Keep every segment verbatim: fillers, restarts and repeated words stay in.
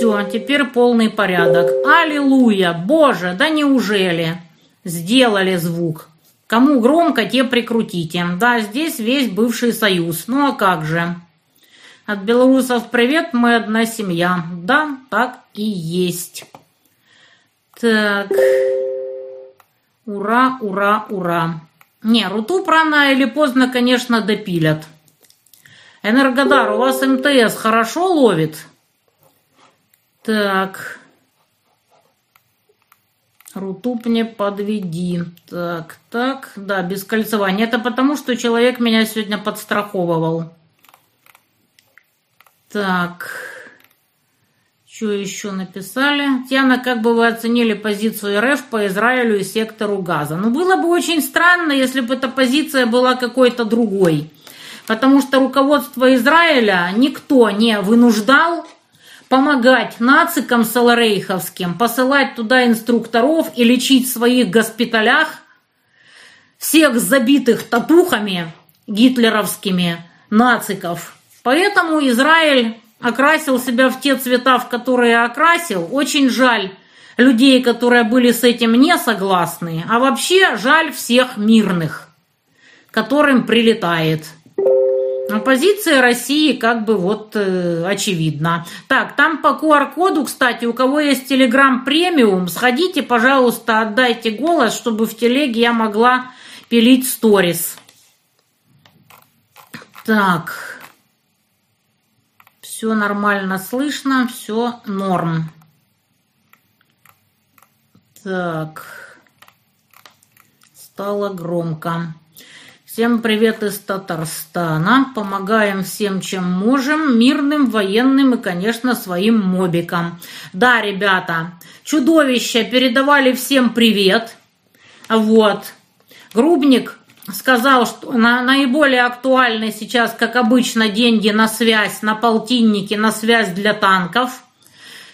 все, теперь полный порядок. Аллилуйя, Боже, да неужели? Сделали звук. Кому громко, те прикрутите. Да, здесь весь бывший союз. Ну а как же? От белорусов привет, мы одна семья. Да, так и есть. Так. Ура, ура, ура. Не, Рутуб рано или поздно, конечно, допилят. Энергодар, у вас МТС хорошо ловит? Так. Рутуб не подведи. Так, так. Да, без кольцевания. Это потому, что человек меня сегодня подстраховывал. Так. Что еще написали? Тиана, как бы вы оценили позицию РФ по Израилю и сектору Газа? Ну, было бы очень странно, если бы эта позиция была какой-то другой. Потому что руководство Израиля никто не вынуждал помогать нацикам саларейховским, посылать туда инструкторов и лечить в своих госпиталях всех забитых татухами гитлеровскими нациков. Поэтому Израиль окрасил себя в те цвета, в которые окрасил. Очень жаль людей, которые были с этим не согласны. А вообще жаль всех мирных, которым прилетает. А позиция России как бы вот э, очевидна. Так, там по ку ар коду, кстати, у кого есть Telegram премиум, сходите, пожалуйста, отдайте голос, чтобы в телеге я могла пилить сторис. Так... Все нормально слышно, все норм. Так. Стало громко. Всем привет из Татарстана. Помогаем всем, чем можем. Мирным, военным и, конечно, своим мобикам. Да, ребята, чудовища передавали всем привет. Вот. Грубник сказал, что на, наиболее актуальны сейчас, как обычно, деньги на связь, на полтинники, на связь для танков.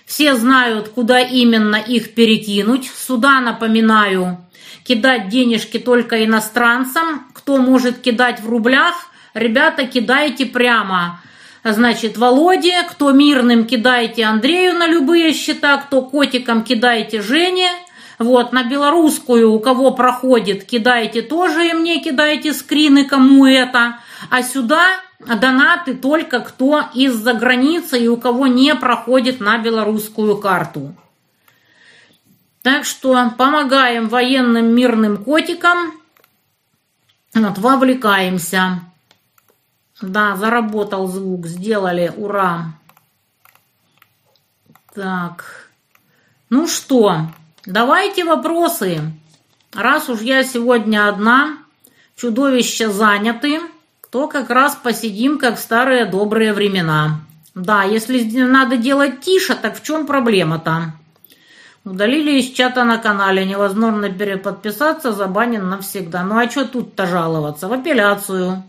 Все знают, куда именно их перекинуть. Сюда, напоминаю, кидать денежки только иностранцам. Кто может кидать в рублях, ребята, кидайте прямо. Значит, Володе, кто мирным, кидайте Андрею на любые счета, кто котикам, кидайте Жене. Вот, на белорусскую, у кого проходит, кидайте тоже, и мне кидайте скрины, кому это. А сюда донаты только кто из-за границы и у кого не проходит на белорусскую карту. Так что помогаем военным, мирным котикам. Вот, вовлекаемся. Да, заработал звук, сделали, ура. Так, ну что... Давайте вопросы. Раз уж я сегодня одна, чудовища заняты, то как раз посидим, как в старые добрые времена. Да, если надо делать тише, так в чем проблема-то? Удалили из чата на канале, невозможно переподписаться, забанен навсегда. Ну а что тут-то жаловаться? В апелляцию.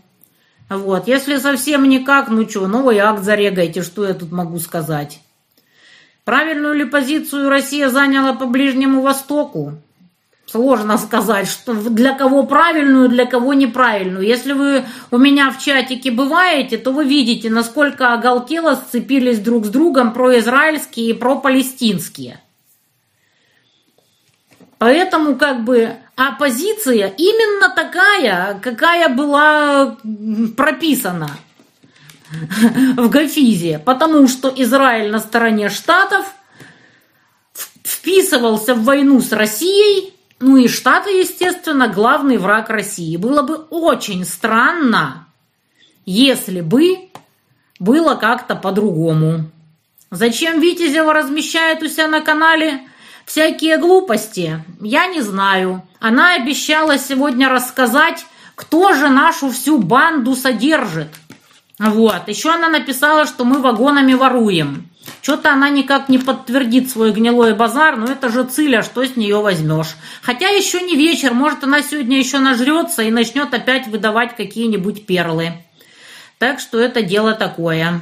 Вот, если совсем никак, ну что, новый акт зарегайте, что я тут могу сказать? Правильную ли позицию Россия заняла по Ближнему Востоку? Сложно сказать, что для кого правильную, для кого неправильную. Если вы у меня в чатике бываете, то вы видите, насколько оголтело сцепились друг с другом произраильские и пропалестинские. Поэтому как бы оппозиция именно такая, какая была прописана в Гафизе, потому что Израиль на стороне Штатов вписывался в войну с Россией, ну и Штаты, естественно, главный враг России. Было бы очень странно, если бы было как-то по-другому. Зачем Витязева размещает у себя на канале всякие глупости, я не знаю. Она обещала сегодня рассказать, кто же нашу всю банду содержит. Вот, еще она написала, что мы вагонами воруем. Что-то она никак не подтвердит свой гнилой базар, но это же Циля, что с нее возьмешь. Хотя еще не вечер, может она сегодня еще нажрется и начнет опять выдавать какие-нибудь перлы. Так что это дело такое.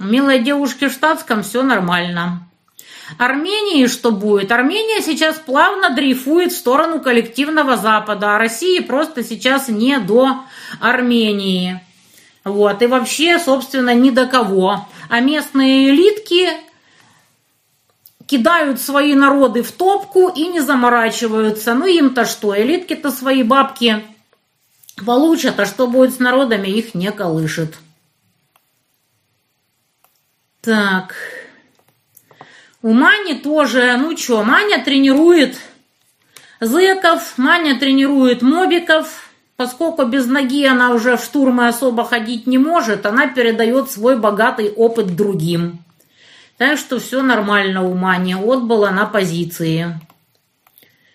Милые девушки в штатском, все нормально. Армении что будет? Армения сейчас плавно дрейфует в сторону коллективного Запада, а России просто сейчас не до Армении. Вот, и вообще, собственно, ни до кого. А местные элитки кидают свои народы в топку и не заморачиваются. Ну им-то что, элитки-то свои бабки получат, а что будет с народами, их не колышет. Так. У Мани тоже, ну что, Маня тренирует зэков, Маня тренирует мобиков. Поскольку без ноги она уже в штурмы особо ходить не может, она передает свой богатый опыт другим. Так что все нормально у Мани, отбыла на позиции.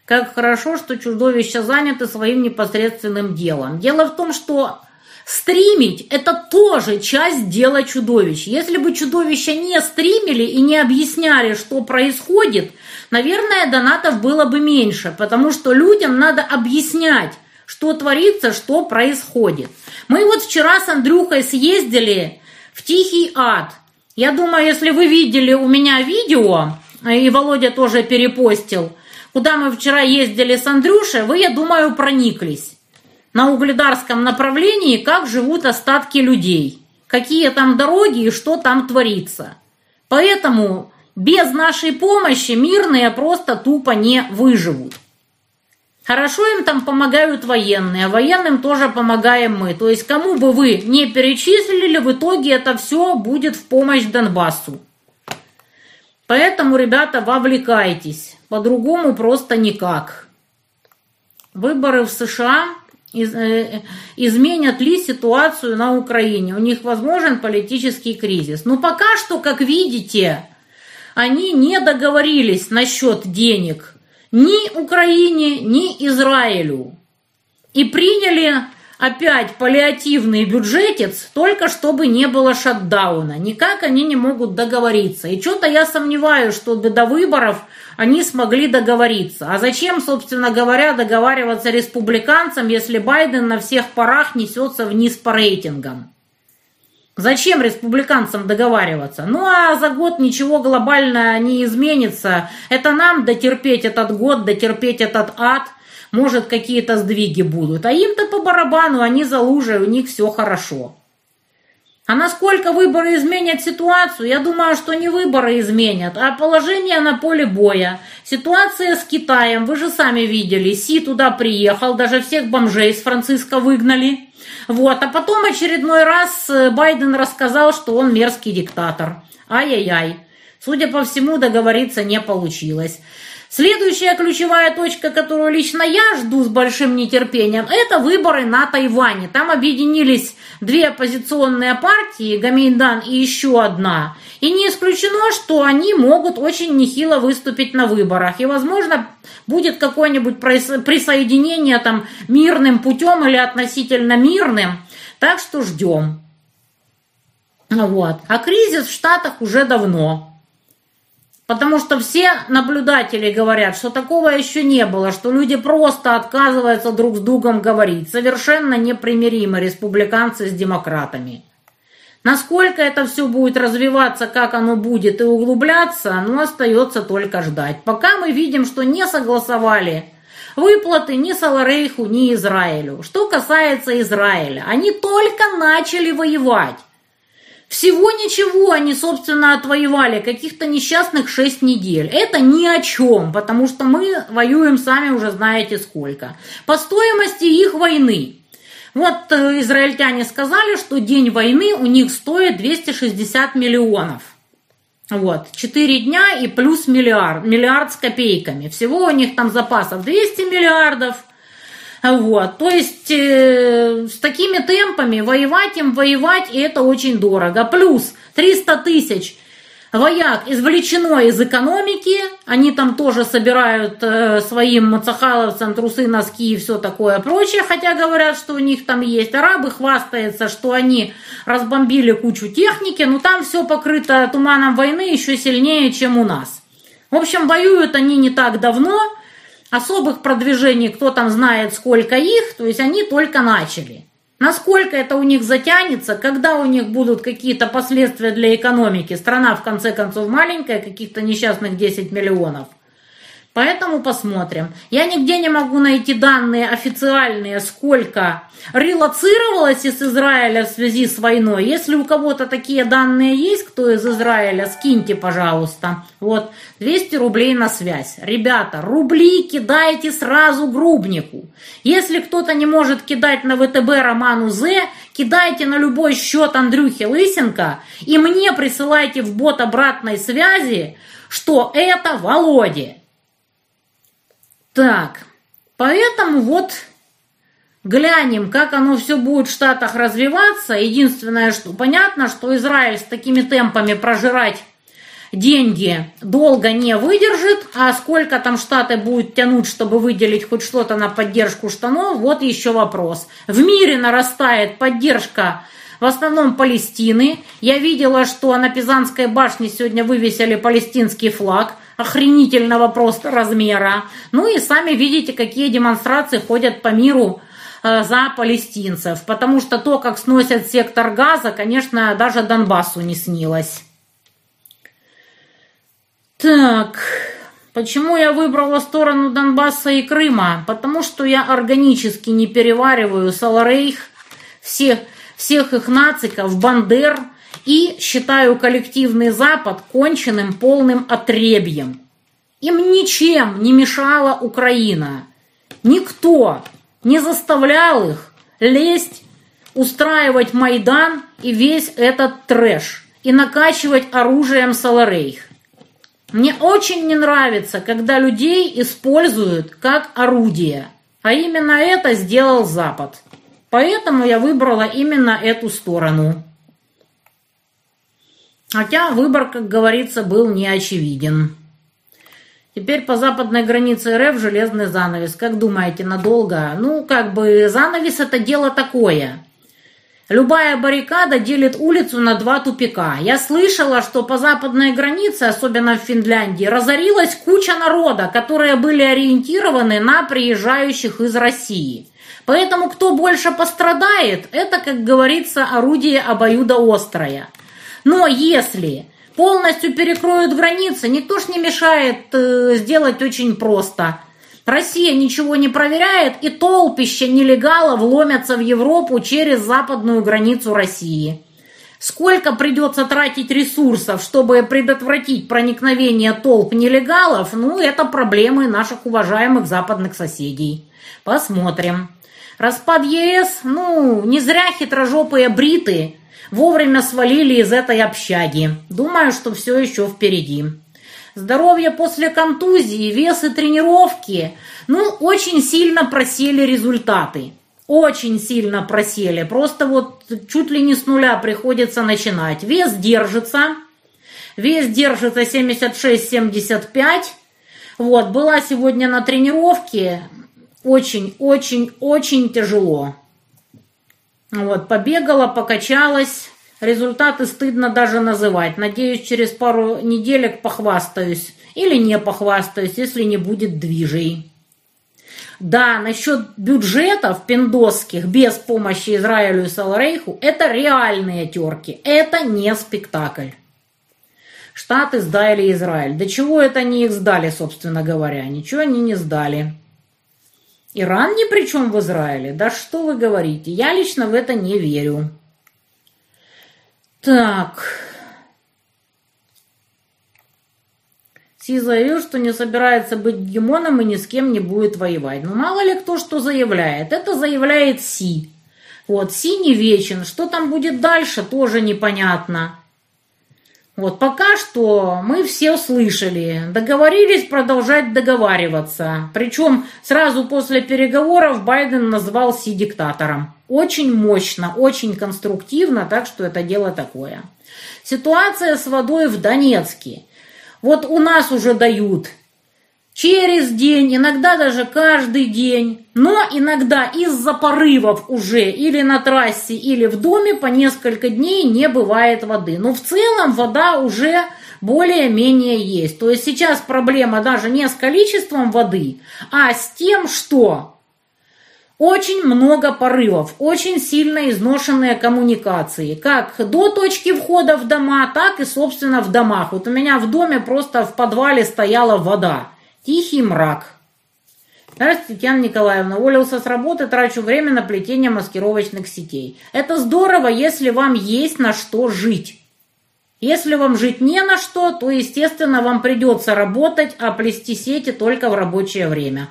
Как хорошо, что чудовища заняты своим непосредственным делом. Дело в том, что стримить – это тоже часть дела чудовищ. Если бы чудовища не стримили и не объясняли, что происходит, наверное, донатов было бы меньше, потому что людям надо объяснять, что творится, что происходит. Мы вот вчера с Андрюхой съездили в Тихий ад. Я думаю, если вы видели у меня видео, и Володя тоже перепостил, куда мы вчера ездили с Андрюшей, вы, я думаю, прониклись. На угледарском направлении, как живут остатки людей, какие там дороги и что там творится. Поэтому без нашей помощи мирные просто тупо не выживут. Хорошо им там помогают военные, военным тоже помогаем мы. То есть кому бы вы не перечислили, в итоге это все будет в помощь Донбассу. Поэтому, ребята, вовлекайтесь, по-другому просто никак. Выборы в США... Из, э, изменят ли ситуацию на Украине? У них возможен политический кризис. Но пока что, как видите, они не договорились насчет денег ни Украине, ни Израилю. И приняли опять паллиативный бюджетец, только чтобы не было шатдауна. Никак они не могут договориться. И что-то я сомневаюсь, что до выборов они смогли договориться. А зачем, собственно говоря, договариваться республиканцам, если Байден на всех парах несется вниз по рейтингам? Зачем республиканцам договариваться? Ну а за год ничего глобально не изменится. Это нам дотерпеть этот год, дотерпеть этот ад. Может, какие-то сдвиги будут. А им-то по барабану, они за лужей, у них все хорошо. А насколько выборы изменят ситуацию? Я думаю, что не выборы изменят, а положение на поле боя. Ситуация с Китаем, вы же сами видели. Си туда приехал, даже всех бомжей с Франциска выгнали. Вот. А потом очередной раз Байден рассказал, что он мерзкий диктатор. Ай-яй-яй. Судя по всему, договориться не получилось. Следующая ключевая точка, которую лично я жду с большим нетерпением, это выборы на Тайване. Там объединились две оппозиционные партии, Гоминдан и еще одна. И не исключено, что они могут очень нехило выступить на выборах. И, возможно, будет какое-нибудь присоединение там мирным путем или относительно мирным. Так что ждем. Вот. А кризис в Штатах уже давно. Потому что все наблюдатели говорят, что такого еще не было, что люди просто отказываются друг с другом говорить. Совершенно непримиримы республиканцы с демократами. Насколько это все будет развиваться, как оно будет и углубляться, ну, остается только ждать. Пока мы видим, что не согласовали выплаты ни Саларейху, ни Израилю. Что касается Израиля, они только начали воевать. Всего ничего они, собственно, отвоевали, каких-то несчастных шесть недель. Это ни о чем, потому что мы воюем сами уже знаете сколько. По стоимости их войны. Вот израильтяне сказали, что день войны у них стоит двести шестьдесят миллионов. Вот, четыре дня и плюс миллиард, миллиард с копейками. Всего у них там запасов двести миллиардов. Вот, то есть э, с такими темпами воевать им, воевать, и это очень дорого. Плюс триста тысяч вояк извлечено из экономики, они там тоже собирают э, своим мацахаловцам трусы, носки и все такое прочее, хотя говорят, что у них там есть арабы, хвастаются, что они разбомбили кучу техники, но там все покрыто туманом войны еще сильнее, чем у нас. В общем, воюют они не так давно, особых продвижений, кто там знает, сколько их, то есть они только начали. Насколько это у них затянется, когда у них будут какие-то последствия для экономики, страна в конце концов маленькая, каких-то несчастных десять миллионов, Поэтому посмотрим. Я нигде не могу найти данные официальные, сколько релоцировалось из Израиля в связи с войной. Если у кого-то такие данные есть, кто из Израиля, скиньте, пожалуйста. Вот, двести рублей на связь. Ребята, рубли кидайте сразу Грубнику. Если кто-то не может кидать на ВТБ Роману Зе, кидайте на любой счет Андрюхи Лысенко и мне присылайте в бот обратной связи, что это Володя. Так, поэтому вот глянем, как оно все будет в Штатах развиваться. Единственное, что понятно, что Израиль с такими темпами прожирать деньги долго не выдержит, а сколько там Штаты будут тянуть, чтобы выделить хоть что-то на поддержку штанов, вот еще вопрос. В мире нарастает поддержка в основном Палестины. Я видела, что на Пизанской башне сегодня вывесили палестинский флаг охренительного просто размера. Ну и сами видите, какие демонстрации ходят по миру э, за палестинцев. Потому что то, как сносят сектор Газа, конечно, даже Донбассу не снилось. Так, почему я выбрала сторону Донбасса и Крыма? Потому что я органически не перевариваю Саларейх, всех, всех их нациков, Бандер, и считаю коллективный Запад конченным полным отребьем. Им ничем не мешала Украина. Никто не заставлял их лезть, устраивать Майдан и весь этот трэш. И накачивать оружием Саларейх. Мне очень не нравится, когда людей используют как орудие. А именно это сделал Запад. Поэтому я выбрала именно эту сторону. Хотя выбор, как говорится, был неочевиден. Теперь по западной границе РФ железный занавес. Как думаете, надолго? Ну, как бы занавес – это дело такое. Любая баррикада делит улицу на два тупика. Я слышала, что по западной границе, особенно в Финляндии, разорилась куча народа, которые были ориентированы на приезжающих из России. Поэтому кто больше пострадает, это, как говорится, орудие обоюдоострое. Но если полностью перекроют границы, никто ж не мешает э, сделать очень просто. Россия ничего не проверяет, и толпища нелегалов ломятся в Европу через западную границу России. Сколько придется тратить ресурсов, чтобы предотвратить проникновение толп нелегалов, ну это проблемы наших уважаемых западных соседей. Посмотрим. Распад ЕС, ну не зря хитрожопые бриты вовремя свалили из этой общаги. Думаю, что все еще впереди. Здоровье после контузии, вес и тренировки. Ну, очень сильно просели результаты. Очень сильно просели. Просто вот чуть ли не с нуля приходится начинать. Вес держится. Вес держится семьдесят шесть - семьдесят пять. Вот, была сегодня на тренировке. Очень-очень-очень тяжело. Вот, побегала, покачалась. Результаты стыдно даже называть. Надеюсь, через пару неделек похвастаюсь. Или не похвастаюсь, если не будет движей. Да, насчет бюджетов пиндосских без помощи Израилю и Саларейху, это реальные терки. Это не спектакль. Штаты сдали Израиль. До чего это они их сдали, собственно говоря? Ничего они не сдали. Иран ни при чем в Израиле. Да что вы говорите? Я лично в это не верю. Так. Си заявил, что не собирается быть гегемоном и ни с кем не будет воевать. Ну, мало ли кто что заявляет. Это заявляет Си. Вот, Си не вечен. Что там будет дальше, тоже непонятно. Вот, пока что мы все слышали. Договорились продолжать договариваться. Причем сразу после переговоров Байден назвал Си диктатором. Очень мощно, очень конструктивно, так что это дело такое. Ситуация с водой в Донецке. Вот у нас уже дают через день, иногда даже каждый день. Но иногда из-за порывов уже или на трассе, или в доме по несколько дней не бывает воды. Но в целом вода уже более-менее есть. То есть сейчас проблема даже не с количеством воды, а с тем, что очень много порывов, очень сильно изношенные коммуникации, как до точки входа в дома, так и, собственно, в домах. Вот у меня в доме просто в подвале стояла вода. Тихий мрак. Здравствуйте, Татьяна Николаевна. Уволился с работы, трачу время на плетение маскировочных сетей. Это здорово, если вам есть на что жить. Если вам жить не на что, то, естественно, вам придется работать, а плести сети только в рабочее время.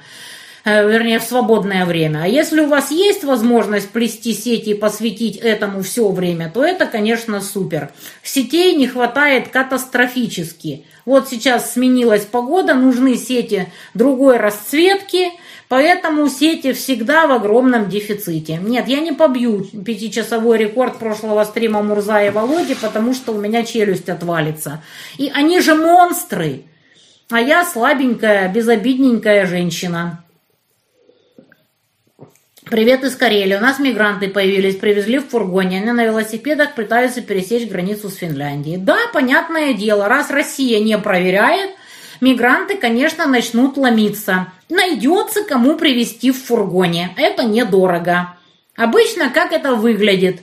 Э, вернее, в свободное время. А если у вас есть возможность плести сети и посвятить этому все время, то это, конечно, супер. Сетей не хватает катастрофически. Вот сейчас сменилась погода, нужны сети другой расцветки, поэтому сети всегда в огромном дефиците. Нет, я не побью пятичасовой рекорд прошлого стрима Мурза и Володи, потому что у меня челюсть отвалится. И они же монстры, а я слабенькая, безобидненькая женщина. Привет из Карелии. У нас мигранты появились, привезли в фургоне. Они на велосипедах пытаются пересечь границу с Финляндией. Да, понятное дело, раз Россия не проверяет, мигранты, конечно, начнут ломиться. Найдется, кому привезти в фургоне. Это недорого. Обычно как это выглядит?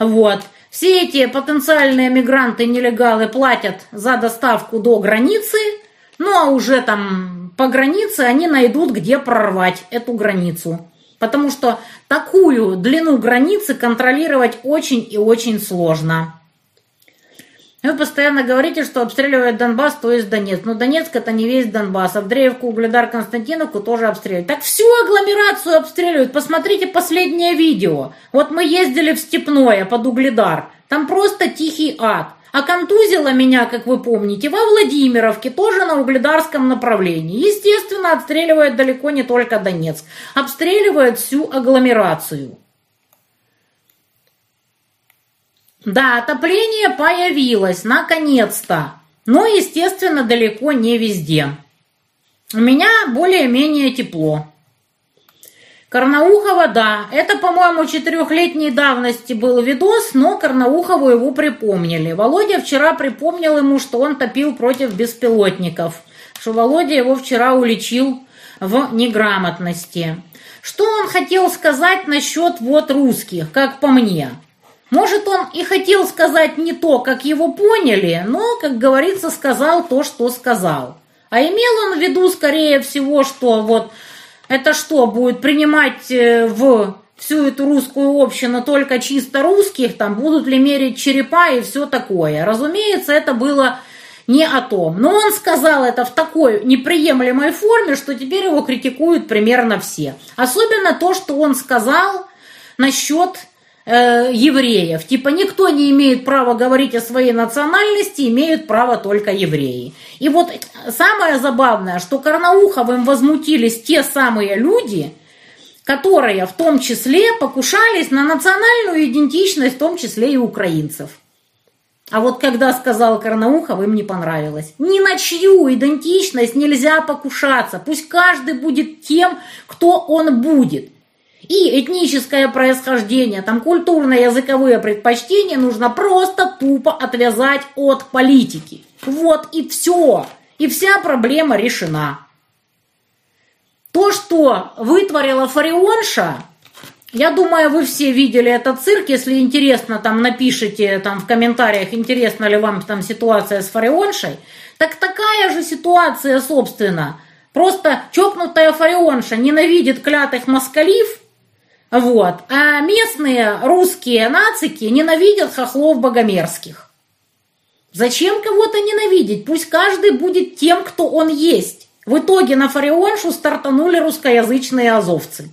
Вот. Все эти потенциальные мигранты-нелегалы платят за доставку до границы, ну а уже там по границе они найдут, где прорвать эту границу. Потому что такую длину границы контролировать очень и очень сложно. Вы постоянно говорите, что обстреливают Донбасс, то есть Донецк. Но Донецк это не весь Донбасс. Авдреевку, Угледар, Константиновку тоже обстреливают. Так всю агломерацию обстреливают. Посмотрите последнее видео. Вот мы ездили в Степное под Угледар. Там просто тихий ад. А контузило меня, как вы помните, во Владимировке, тоже на угледарском направлении. Естественно, обстреливают далеко не только Донецк. Обстреливают всю агломерацию. Да, отопление появилось, наконец-то, но, естественно, далеко не везде. У меня более-менее тепло. Карнаухова, да, это, по-моему, четырехлетней давности был видос, но Карнаухову его припомнили. Володя вчера припомнил ему, что он топил против беспилотников, что Володя его вчера уличил в неграмотности. Что он хотел сказать насчет вот русских, как по мне? Может, он и хотел сказать не то, как его поняли, но, как говорится, сказал то, что сказал. А имел он в виду, скорее всего, что вот это что, будет принимать в всю эту русскую общину только чисто русских, там будут ли мерить черепа и все такое. Разумеется, это было не о том. Но он сказал это в такой неприемлемой форме, что теперь его критикуют примерно все. Особенно то, что он сказал насчет евреев. Типа никто не имеет права говорить о своей национальности, имеют право только евреи. И вот самое забавное, что Карнауховым возмутились те самые люди, которые в том числе покушались на национальную идентичность, в том числе и украинцев. А вот когда сказал Карнаухов, им не понравилось. Ни на чью идентичность нельзя покушаться. Пусть каждый будет тем, кто он будет. И этническое происхождение, там культурно-языковые предпочтения нужно просто тупо отвязать от политики. Вот и все. И вся проблема решена. То, что вытворила Фарионша, я думаю, вы все видели этот цирк. Если интересно, там напишите там, в комментариях, интересна ли вам там ситуация с Фарионшей. Так такая же ситуация, собственно. Просто чокнутая Фарионша ненавидит клятых москалив. Вот. А местные русские нацики ненавидят хохлов богомерзких. Зачем кого-то ненавидеть? Пусть каждый будет тем, кто он есть. В итоге на Фарионшу стартанули русскоязычные азовцы.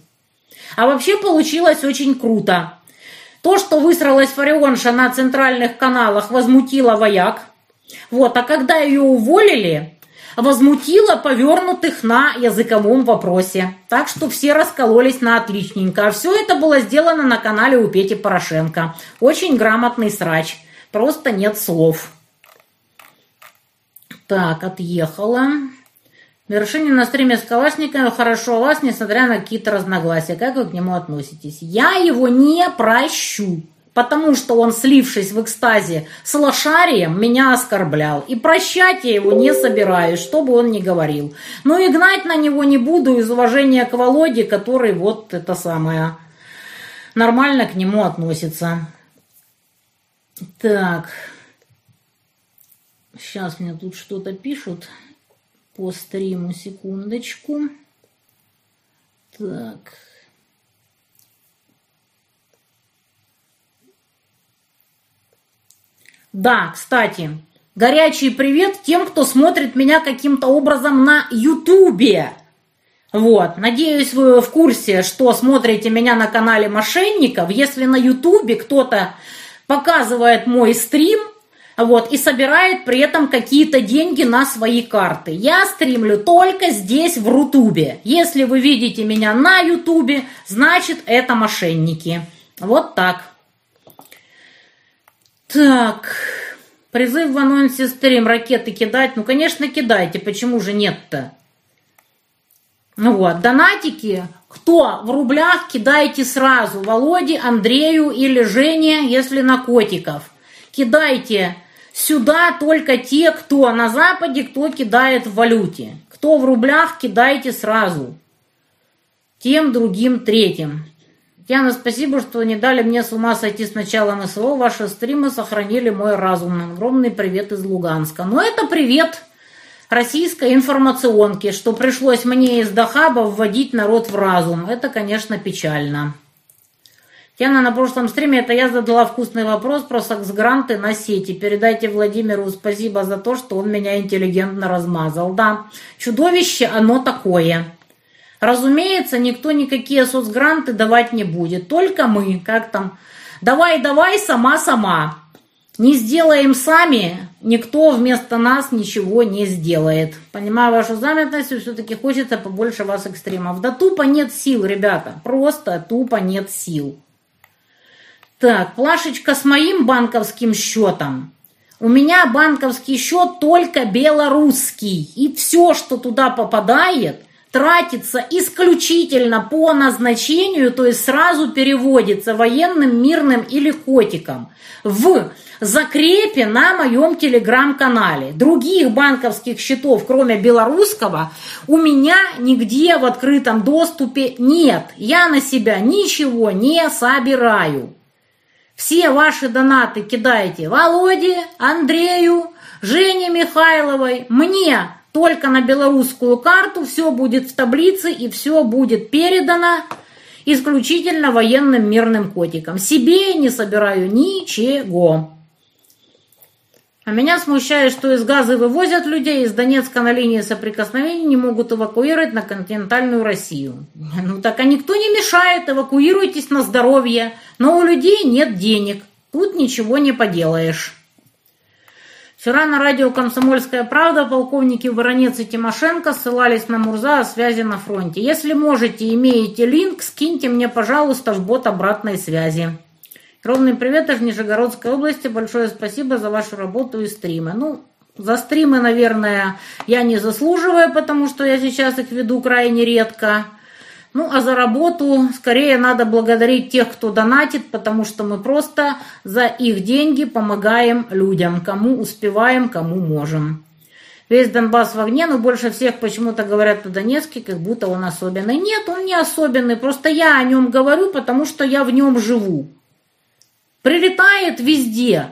А вообще получилось очень круто. То, что высралась Фарионша на центральных каналах, возмутило вояк. Вот. А когда ее уволили, возмутила повернутых на языковом вопросе. Так что все раскололись на отличненько. А все это было сделано на канале у Пети Порошенко. Очень грамотный срач. Просто нет слов. Так, отъехала. Вершинин на стриме с Калашниковым хорошо о вас, несмотря на какие-то разногласия. Как вы к нему относитесь? Я его не прощу. Потому что он, слившись в экстазе с лошарием, меня оскорблял. И прощать я его не собираюсь, что бы он ни говорил. Но и гнать на него не буду из уважения к Володе, который вот это самое, нормально к нему относится. Так, сейчас мне тут что-то пишут. по стриму, секундочку. Так. Да, кстати, горячий привет тем, кто смотрит меня каким-то образом на Ютубе. Вот, надеюсь, вы в курсе, что смотрите меня на канале Мошенников. Если на Ютубе кто-то показывает мой стрим, вот, и собирает при этом какие-то деньги на свои карты. Я стримлю только здесь, в Рутубе. Если вы видите меня на Ютубе, значит, это мошенники. Вот так. Так, призыв в анонсе стрим, ракеты кидать. Ну, конечно, кидайте, почему же нет-то? Ну вот, донатики, кто в рублях, кидайте сразу Володе, Андрею или Жене, если на котиков. Кидайте сюда только те, кто на Западе, кто кидает в валюте. Кто в рублях, кидайте сразу. Тем, другим, третьим. Яна, спасибо, что не дали мне с ума сойти с начала МСО. Ваши стримы сохранили мой разум. Огромный привет из Луганска. Но это привет российской информационки, что пришлось мне из Дахаба вводить народ в разум. Это, конечно, печально. Яна, на прошлом стриме это я задала вкусный вопрос про саксгранты на сети. Передайте Владимиру спасибо за то, что он меня интеллигентно размазал. Да, чудовище оно такое. Разумеется, никто никакие соцгранты давать не будет. Только мы, как там, давай-давай, сама-сама. Не сделаем сами, никто вместо нас ничего не сделает. Понимаю вашу заметность, все-таки хочется побольше вас экстримов. Да тупо нет сил, ребята, просто тупо нет сил. Так, плашечка с моим банковским счетом. У меня банковский счет только белорусский. И все, что туда попадает, тратится исключительно по назначению, то есть сразу переводится военным, мирным или котиком в закрепе на моем телеграм-канале. Других банковских счетов, кроме белорусского, у меня нигде в открытом доступе нет. Я на себя ничего не собираю. Все ваши донаты кидайте Володе, Андрею, Жене Михайловой, мне. Только на белорусскую карту все будет в таблице и все будет передано исключительно военным мирным котикам. Себе не собираю ничего. А меня смущает, что из Газы вывозят людей, из Донецка на линии соприкосновения не могут эвакуировать на континентальную Россию. Ну так, а никто не мешает, эвакуируйтесь на здоровье, но у людей нет денег, тут ничего не поделаешь. Вчера на радио «Комсомольская правда» полковники Воронец и Тимошенко ссылались на Мурза о связи на фронте. Если можете, имеете линк, скиньте мне, пожалуйста, в бот обратной связи. Ровный привет из Нижегородской области. Большое спасибо за вашу работу и стримы. Ну, за стримы, наверное, я не заслуживаю, потому что я сейчас их веду крайне редко. Ну, а за работу скорее надо благодарить тех, кто донатит, потому что мы просто за их деньги помогаем людям, кому успеваем, кому можем. Весь Донбасс в огне, но больше всех почему-то говорят о Донецке, как будто он особенный. Нет, он не особенный, просто я о нем говорю, потому что я в нем живу. Прилетает везде,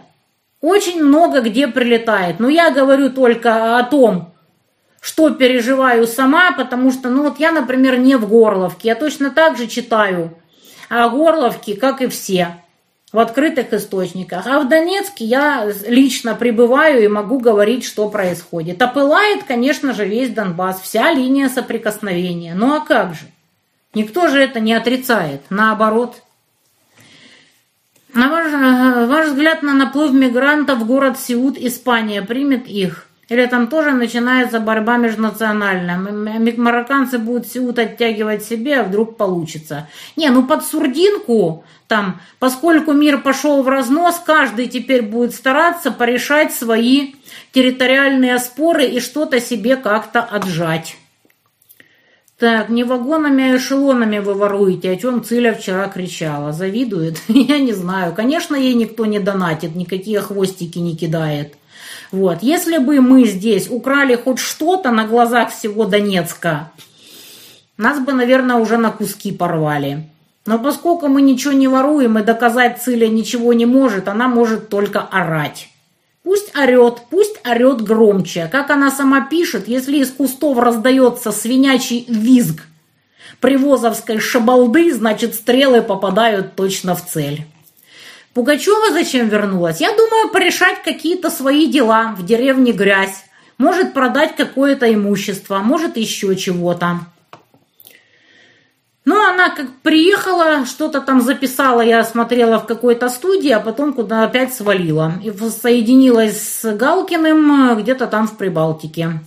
очень много где прилетает, но я говорю только о том, что переживаю сама, потому что, ну вот я, например, не в Горловке. Я точно так же читаю о Горловке, как и все, в открытых источниках. А в Донецке я лично пребываю и могу говорить, что происходит. А пылает, конечно же, весь Донбасс, вся линия соприкосновения. Ну а как же? Никто же это не отрицает, наоборот. На ваш, ваш взгляд на наплыв мигрантов в город Сеут, Испания, примет их? Или там тоже начинается борьба межнациональная? Марокканцы будут Сеут оттягивать себе, а вдруг получится. Не, ну под сурдинку, там, поскольку мир пошел в разнос, каждый теперь будет стараться порешать свои территориальные споры и что-то себе как-то отжать. Так, не вагонами, а эшелонами вы воруете, о чем Циля вчера кричала. Завидует? Я не знаю. Конечно, ей никто не донатит, никакие хвостики не кидает. Вот, если бы мы здесь украли хоть что-то на глазах всего Донецка, нас бы, наверное, уже на куски порвали. Но поскольку мы ничего не воруем и доказать Циля ничего не может, она может только орать. Пусть орет, пусть орет громче. Как она сама пишет, если из кустов раздается свинячий визг привозовской шабалды, значит, стрелы попадают точно в цель. Пугачева зачем вернулась? Я думаю, порешать какие-то свои дела. В деревне грязь. Может продать какое-то имущество, может еще чего-то. Ну, она как приехала, что-то там записала, я смотрела в какой-то студии, а потом куда опять свалила. И соединилась с Галкиным где-то там в Прибалтике.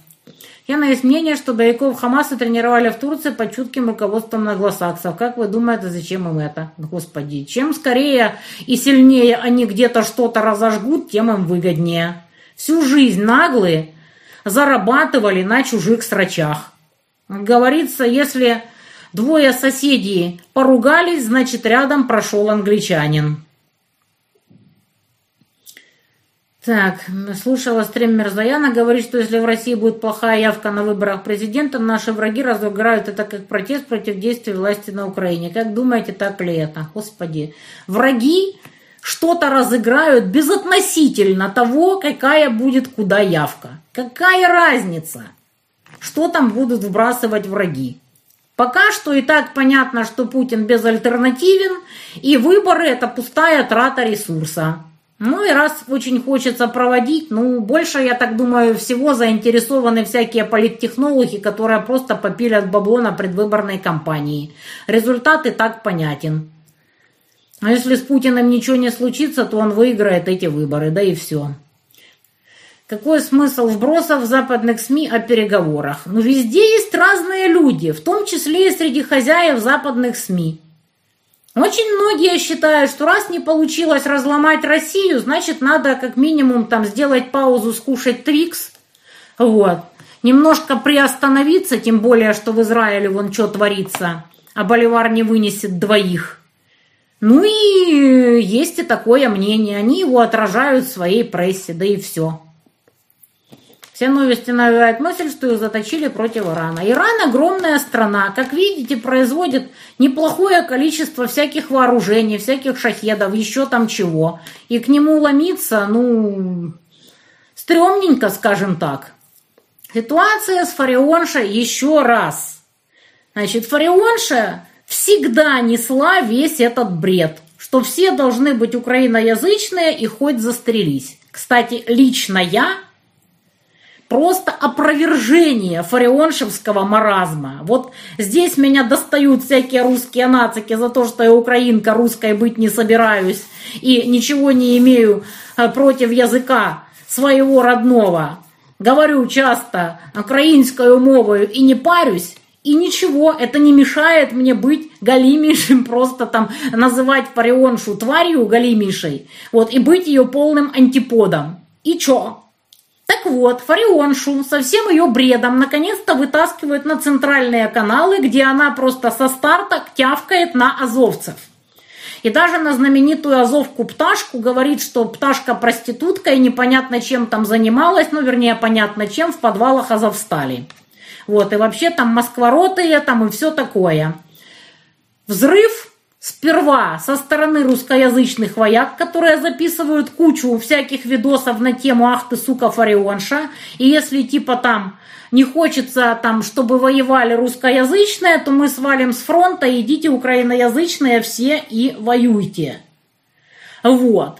Я надеюсь мнение, что боевиков Хамаса тренировали в Турции под чутким руководством наглосаксов. Как вы думаете, зачем им это? Господи, чем скорее и сильнее они где-то что-то разожгут, тем им выгоднее. Всю жизнь наглые зарабатывали на чужих срачах. Как говорится, если двое соседей поругались, значит, рядом прошел англичанин. Так, слушала стрим Мирзояна, говорит, что если в России будет плохая явка на выборах президента, наши враги разыграют это как протест против действий власти на Украине. Как думаете, так ли это? Господи, враги что-то разыграют безотносительно того, какая будет куда явка. Какая разница, что там будут вбрасывать враги? Пока что и так понятно, что Путин безальтернативен, и выборы – это пустая трата ресурса. Ну и раз очень хочется проводить, ну больше, я так думаю, всего заинтересованы всякие политтехнологи, которые просто попилят бабло на предвыборной кампании. Результат и так понятен. А если с Путиным ничего не случится, то он выиграет эти выборы, да и все. Какой смысл вбросов в западных СМИ о переговорах? Ну, везде есть разные люди, в том числе и среди хозяев западных СМИ. Очень многие считают, что раз не получилось разломать Россию, значит, надо как минимум там сделать паузу, скушать Твикс. Вот. Немножко приостановиться, тем более, что в Израиле вон что творится, а Боливар не вынесет двоих. Ну и есть и такое мнение, они его отражают в своей прессе, да и все. Все новости навевают мысль, что ее заточили против Ирана. Иран огромная страна, как видите, производит неплохое количество всяких вооружений, всяких шахедов, еще там чего. И к нему ломиться, ну, стрёмненько, скажем так. Ситуация с Фареоншей еще раз. Значит, Фареонша всегда несла весь этот бред, что все должны быть украиноязычные и хоть застрелись. Кстати, лично я просто опровержение фареоншевского маразма. Вот здесь меня достают всякие русские нацики за то, что я украинка, русской быть не собираюсь и ничего не имею против языка своего родного. Говорю часто украинскую мовою и не парюсь, и ничего, это не мешает мне быть галимейшим, просто там называть фареоншу тварью галимейшей, вот, и быть ее полным антиподом. И чё? Так вот, Фареоншу со всем ее бредом наконец-то вытаскивают на центральные каналы, где она просто со старта тявкает на азовцев. И даже на знаменитую азовку-пташку говорит, что пташка проститутка и непонятно чем там занималась, ну вернее понятно чем, в подвалах Азовстали. Вот, и вообще там москвороты там и все такое. Взрыв. Сперва со стороны русскоязычных вояк, которые записывают кучу всяких видосов на тему «Ах ты, сука, Фареонша», и если типа там не хочется, там, чтобы воевали русскоязычные, то мы свалим с фронта, идите украиноязычные все и воюйте. Вот.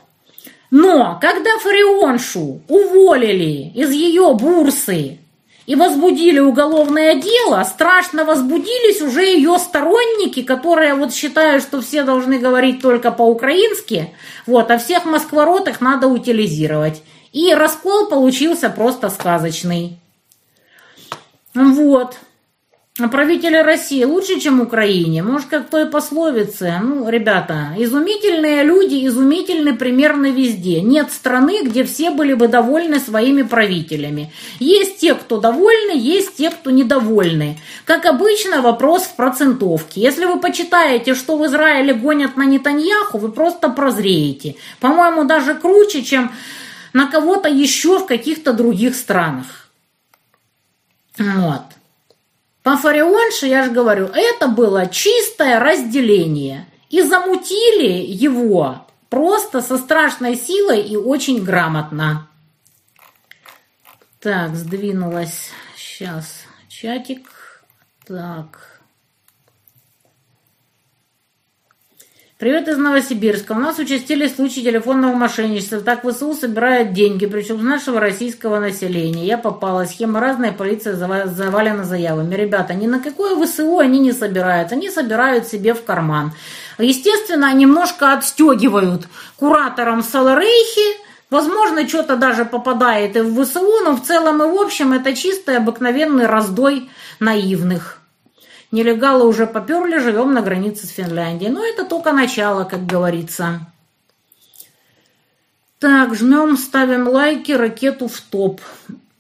Но когда Фареоншу уволили из ее бурсы и возбудили уголовное дело, страшно возбудились уже ее сторонники, которые вот считают, что все должны говорить только по-украински, вот, а всех москворотых надо утилизировать. И раскол получился просто сказочный. Вот. Правители России лучше, чем Украине. Может, как той пословице. Ну, ребята, изумительные люди, изумительны примерно везде. Нет страны, где все были бы довольны своими правителями. Есть те, кто довольны, есть те, кто недовольны. Как обычно, вопрос в процентовке. Если вы почитаете, что в Израиле гонят на Нетаньяху, вы просто прозреете. По-моему, даже круче, чем на кого-то еще в каких-то других странах. Вот. По Фареонше, я же говорю, это было чистое разделение. И замутили его просто со страшной силой и очень грамотно. Так, сдвинулась сейчас чатик. Так. Привет из Новосибирска. У нас участились случаи телефонного мошенничества. Так ВСУ собирает деньги, причем с нашего российского населения. Я попала. Схема разная, полиция завалена заявами. Ребята, ни на какое ВСУ они не собирают. Они собирают себе в карман. Естественно, немножко отстегивают кураторам Саларейхи. Возможно, что-то даже попадает и в ВСУ, но в целом и в общем это чистый обыкновенный раздой наивных. Нелегалы уже поперли, живем на границе с Финляндией. Но это только начало, как говорится. Так, жмем, ставим лайки, ракету в топ.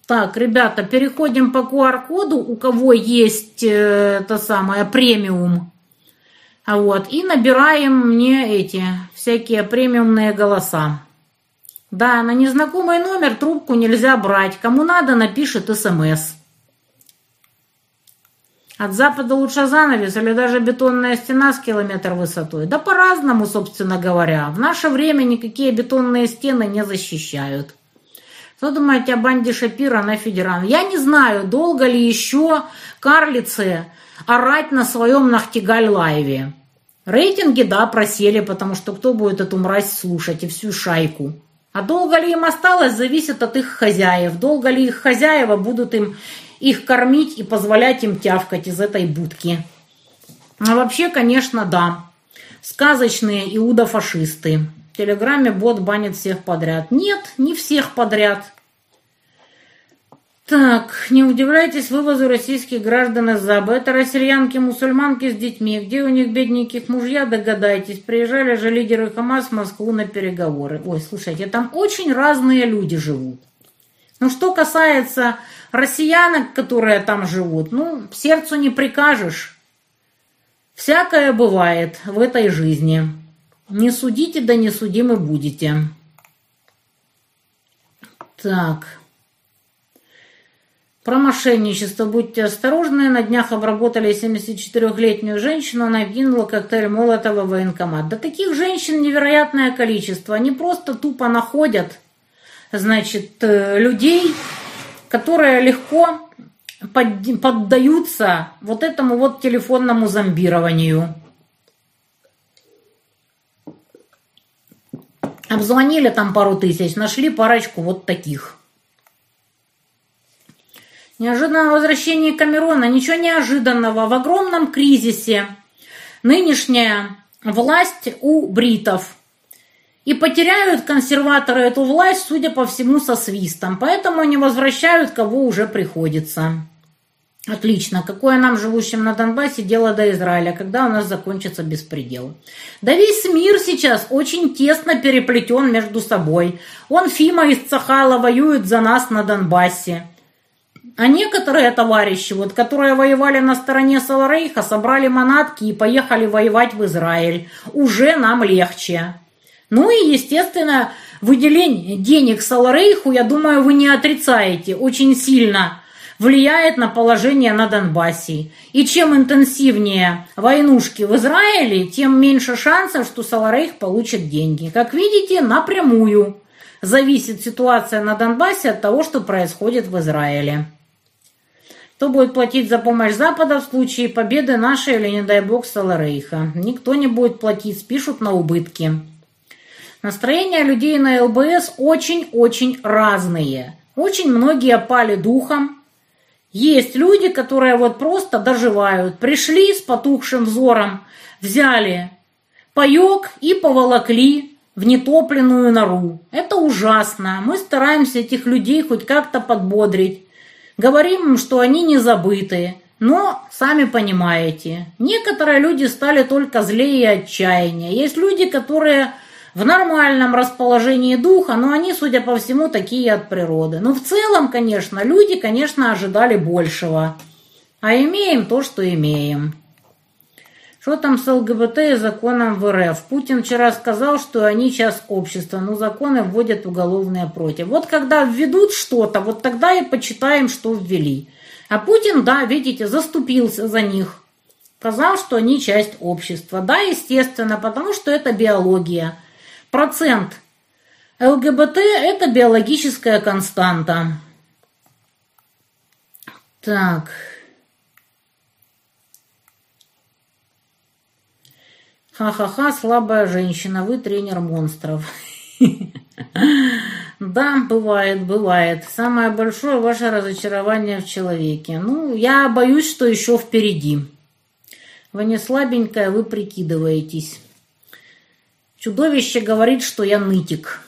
Так, ребята, переходим по ку ар коду, у кого есть э, то самое премиум. А вот, и набираем мне эти всякие премиумные голоса. Да, на незнакомый номер трубку нельзя брать. Кому надо, напишет СМС. От запада лучше занавес или даже бетонная стена с километр высотой. Да по-разному, собственно говоря. В наше время никакие бетонные стены не защищают. Что думаете о банде Шапира на Федеран? Я не знаю, долго ли еще карлицы орать на своем Нахтигаль-лайве. Рейтинги, да, просели, потому что кто будет эту мразь слушать и всю шайку. А долго ли им осталось, зависит от их хозяев. Долго ли их хозяева будут им их кормить и позволять им тявкать из этой будки. А вообще, конечно, да. Сказочные иудофашисты. В Телеграме бот банит всех подряд. Нет, не всех подряд. Так, не удивляйтесь вывозу российских граждан из Заба. Это россиянки, мусульманки с детьми. Где у них бедненьких мужья, догадайтесь. Приезжали же лидеры Хамас в Москву на переговоры. Ой, слушайте, там очень разные люди живут. Ну, что касается россиянок, которые там живут, ну, сердцу не прикажешь. Всякое бывает в этой жизни. Не судите, да не судимы будете. Так. Про мошенничество. Будьте осторожны. На днях обработали семидесятичетырёхлетнюю женщину. Она кинула коктейль Молотова в военкомат. Да таких женщин невероятное количество. Они просто тупо находят... Значит, людей, которые легко поддаются вот этому вот телефонному зомбированию. Обзвонили там пару тысяч, нашли парочку вот таких. Неожиданное возвращение Камерона. Ничего неожиданного. В огромном кризисе нынешняя власть у бритов. И потеряют консерваторы эту власть, судя по всему, со свистом. Поэтому они возвращают, кого уже приходится. Отлично. Какое нам, живущим на Донбассе, дело до Израиля, когда у нас закончится беспредел? Да весь мир сейчас очень тесно переплетен между собой. Он, Фима из Цахала, воюет за нас на Донбассе. А некоторые товарищи, вот, которые воевали на стороне Саларейха, собрали манатки и поехали воевать в Израиль. Уже нам легче. Ну и, естественно, выделение денег Саларейху, я думаю, вы не отрицаете, очень сильно влияет на положение на Донбассе. И чем интенсивнее войнушки в Израиле, тем меньше шансов, что Саларейх получит деньги. Как видите, напрямую зависит ситуация на Донбассе от того, что происходит в Израиле. Кто будет платить за помощь Запада в случае победы нашей или, не дай бог, Саларейха? Никто не будет платить, спишут на убытки. Настроения людей на ЛБС очень-очень разные. Очень многие опали духом. Есть люди, которые вот просто доживают. Пришли с потухшим взором, взяли паёк и поволокли в нетопленную нору. Это ужасно. Мы стараемся этих людей хоть как-то подбодрить. Говорим им, что они не забыты. Но, сами понимаете, некоторые люди стали только злее и отчаяннее. Есть люди, которые... в нормальном расположении духа, но они, судя по всему, такие от природы. Но в целом, конечно, люди, конечно, ожидали большего. А имеем то, что имеем. Что там с ЛГБТ и законом в РФ? Путин вчера сказал, что они часть общества, но законы вводят уголовные против. Вот когда введут что-то, вот тогда и почитаем, что ввели. А Путин, да, видите, заступился за них. Сказал, что они часть общества. Да, естественно, потому что это биология. Процент ЛГБТ – это биологическая константа. Так. Ха-ха-ха, слабая женщина, вы тренер монстров. Да, бывает, бывает. Самое большое ваше разочарование в человеке. Ну, я боюсь, что еще впереди. Вы не слабенькая, вы прикидываетесь. Чудовище говорит, что я нытик.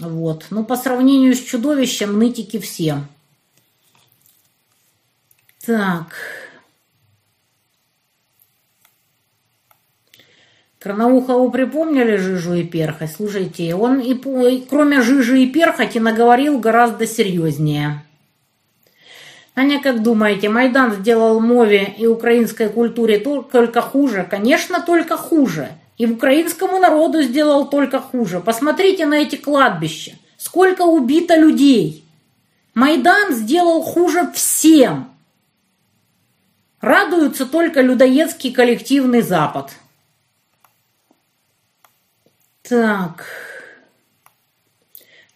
Вот. Но по сравнению с чудовищем нытики все. Так. Краноухову припомнили жижу и перхоть? Слушайте, он и, и кроме жижи и перхоти наговорил гораздо серьезнее. Таня, как думаете, Майдан сделал мове и украинской культуре только хуже? Конечно, только хуже. И украинскому народу сделал только хуже. Посмотрите на эти кладбища. Сколько убито людей. Майдан сделал хуже всем. Радуется только людоедский коллективный Запад. Так.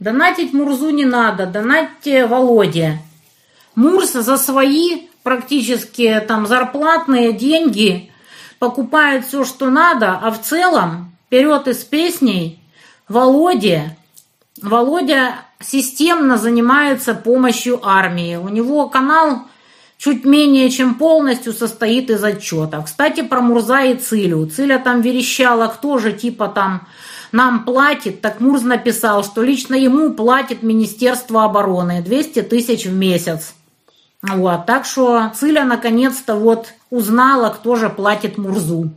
Донатить Мурзу не надо. Донатьте Володе. Мурс за свои практически там зарплатные деньги покупает все, что надо, а в целом вперед из песней Володе. Володя системно занимается помощью армии. У него канал чуть менее чем полностью состоит из отчетов. Кстати, про Мурза и Цилю. Циля там верещала, кто же типа там нам платит. Так Мурз написал, что лично ему платит Министерство обороны двести тысяч в месяц. Вот, так что Циля наконец-то вот узнала, кто же платит Мурзу.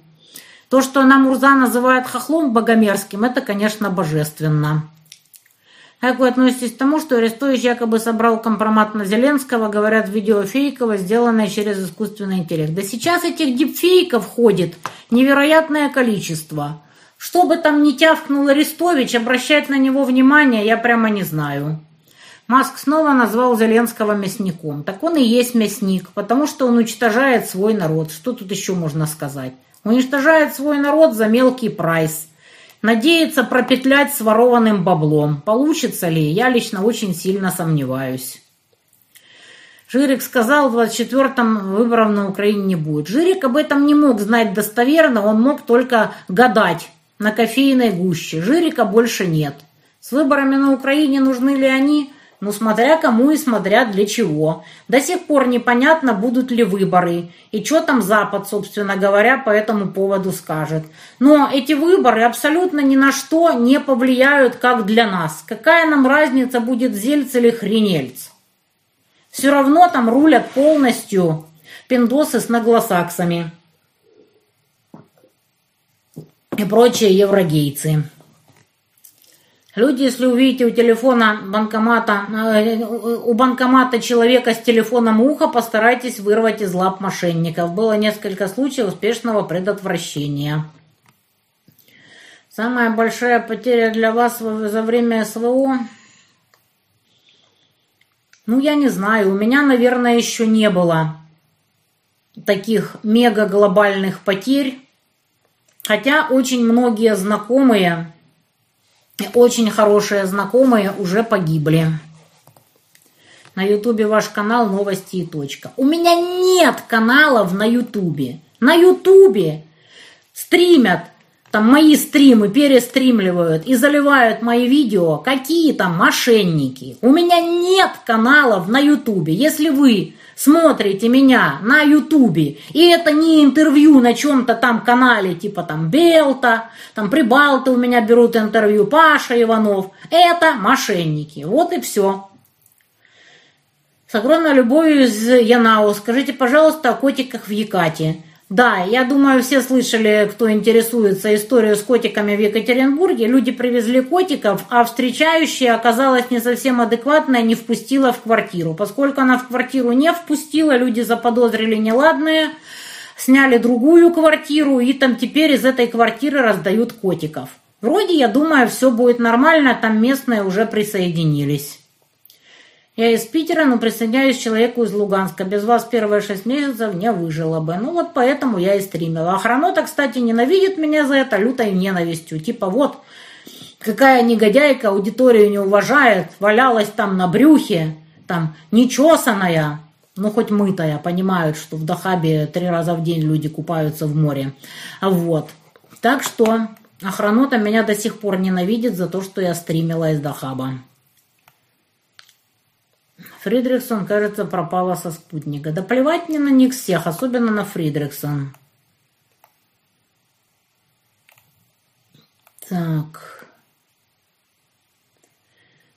То, что она Мурза называет хохлом богомерзким, это, конечно, божественно. Как вы относитесь к тому, что Арестович якобы собрал компромат на Зеленского, говорят, видео фейково, сделанное через искусственный интеллект? Да сейчас этих дипфейков ходит невероятное количество. Что бы там ни тявкнул Арестович, обращать на него внимание я прямо не знаю. Маск снова назвал Зеленского мясником. Так он и есть мясник, потому что он уничтожает свой народ. Что тут еще можно сказать? Уничтожает свой народ за мелкий прайс. Надеется пропетлять с ворованным баблом. Получится ли? Я лично очень сильно сомневаюсь. Жирик сказал, в двадцать четвёртом выборов на Украине не будет. Жирик об этом не мог знать достоверно, он мог только гадать на кофейной гуще. Жирика больше нет. С выборами на Украине нужны ли они? Ну, смотря кому и смотря для чего. До сих пор непонятно, будут ли выборы. И что там Запад, собственно говоря, по этому поводу скажет. Но эти выборы абсолютно ни на что не повлияют, как для нас. Какая нам разница, будет Зельц или Хренельц? Все равно там рулят полностью пиндосы с наглосаксами. И прочие еврогейцы. Люди, если увидите у телефона банкомата, у банкомата человека с телефоном ухо, постарайтесь вырвать из лап мошенников. Было несколько случаев успешного предотвращения. Самая большая потеря для вас за время СВО? Ну, я не знаю. У меня, наверное, еще не было таких мега-глобальных потерь. Хотя очень многие знакомые... Очень хорошие знакомые уже погибли. На Ютубе ваш канал новости и точка. У меня нет каналов на Ютубе. На Ютубе стримят, там мои стримы перестримливают и заливают мои видео какие-то мошенники. У меня нет каналов на Ютубе. Если вы смотрите меня на Ютубе, и это не интервью на чем-то там канале, типа там Белта, там Прибалты у меня берут интервью, Паша Иванов. Это мошенники. Вот и все. С огромной любовью из Янао. Скажите, пожалуйста, о котиках в Екате. Да, я думаю, все слышали, кто интересуется, историю с котиками в Екатеринбурге. Люди привезли котиков, а встречающая оказалась не совсем адекватная, не впустила в квартиру. Поскольку она в квартиру не впустила, люди заподозрили неладное, сняли другую квартиру, и там теперь из этой квартиры раздают котиков. Вроде, я думаю, все будет нормально, там местные уже присоединились. Я из Питера, но присоединяюсь к человеку из Луганска. Без вас первые шесть месяцев не выжила бы. Ну вот поэтому я и стримила. Охрана-то, кстати, ненавидит меня за это лютой ненавистью. Типа вот, какая негодяйка, аудиторию не уважает, валялась там на брюхе, там, нечесаная. Ну, хоть мытая, понимают, что в Дахабе три раза в день люди купаются в море. Вот. Так что Охранота меня до сих пор ненавидит за то, что я стримила из Дахаба. Фридрихсон, кажется, пропала со спутника. Да плевать мне на них всех, особенно на Фридрихсон. Так.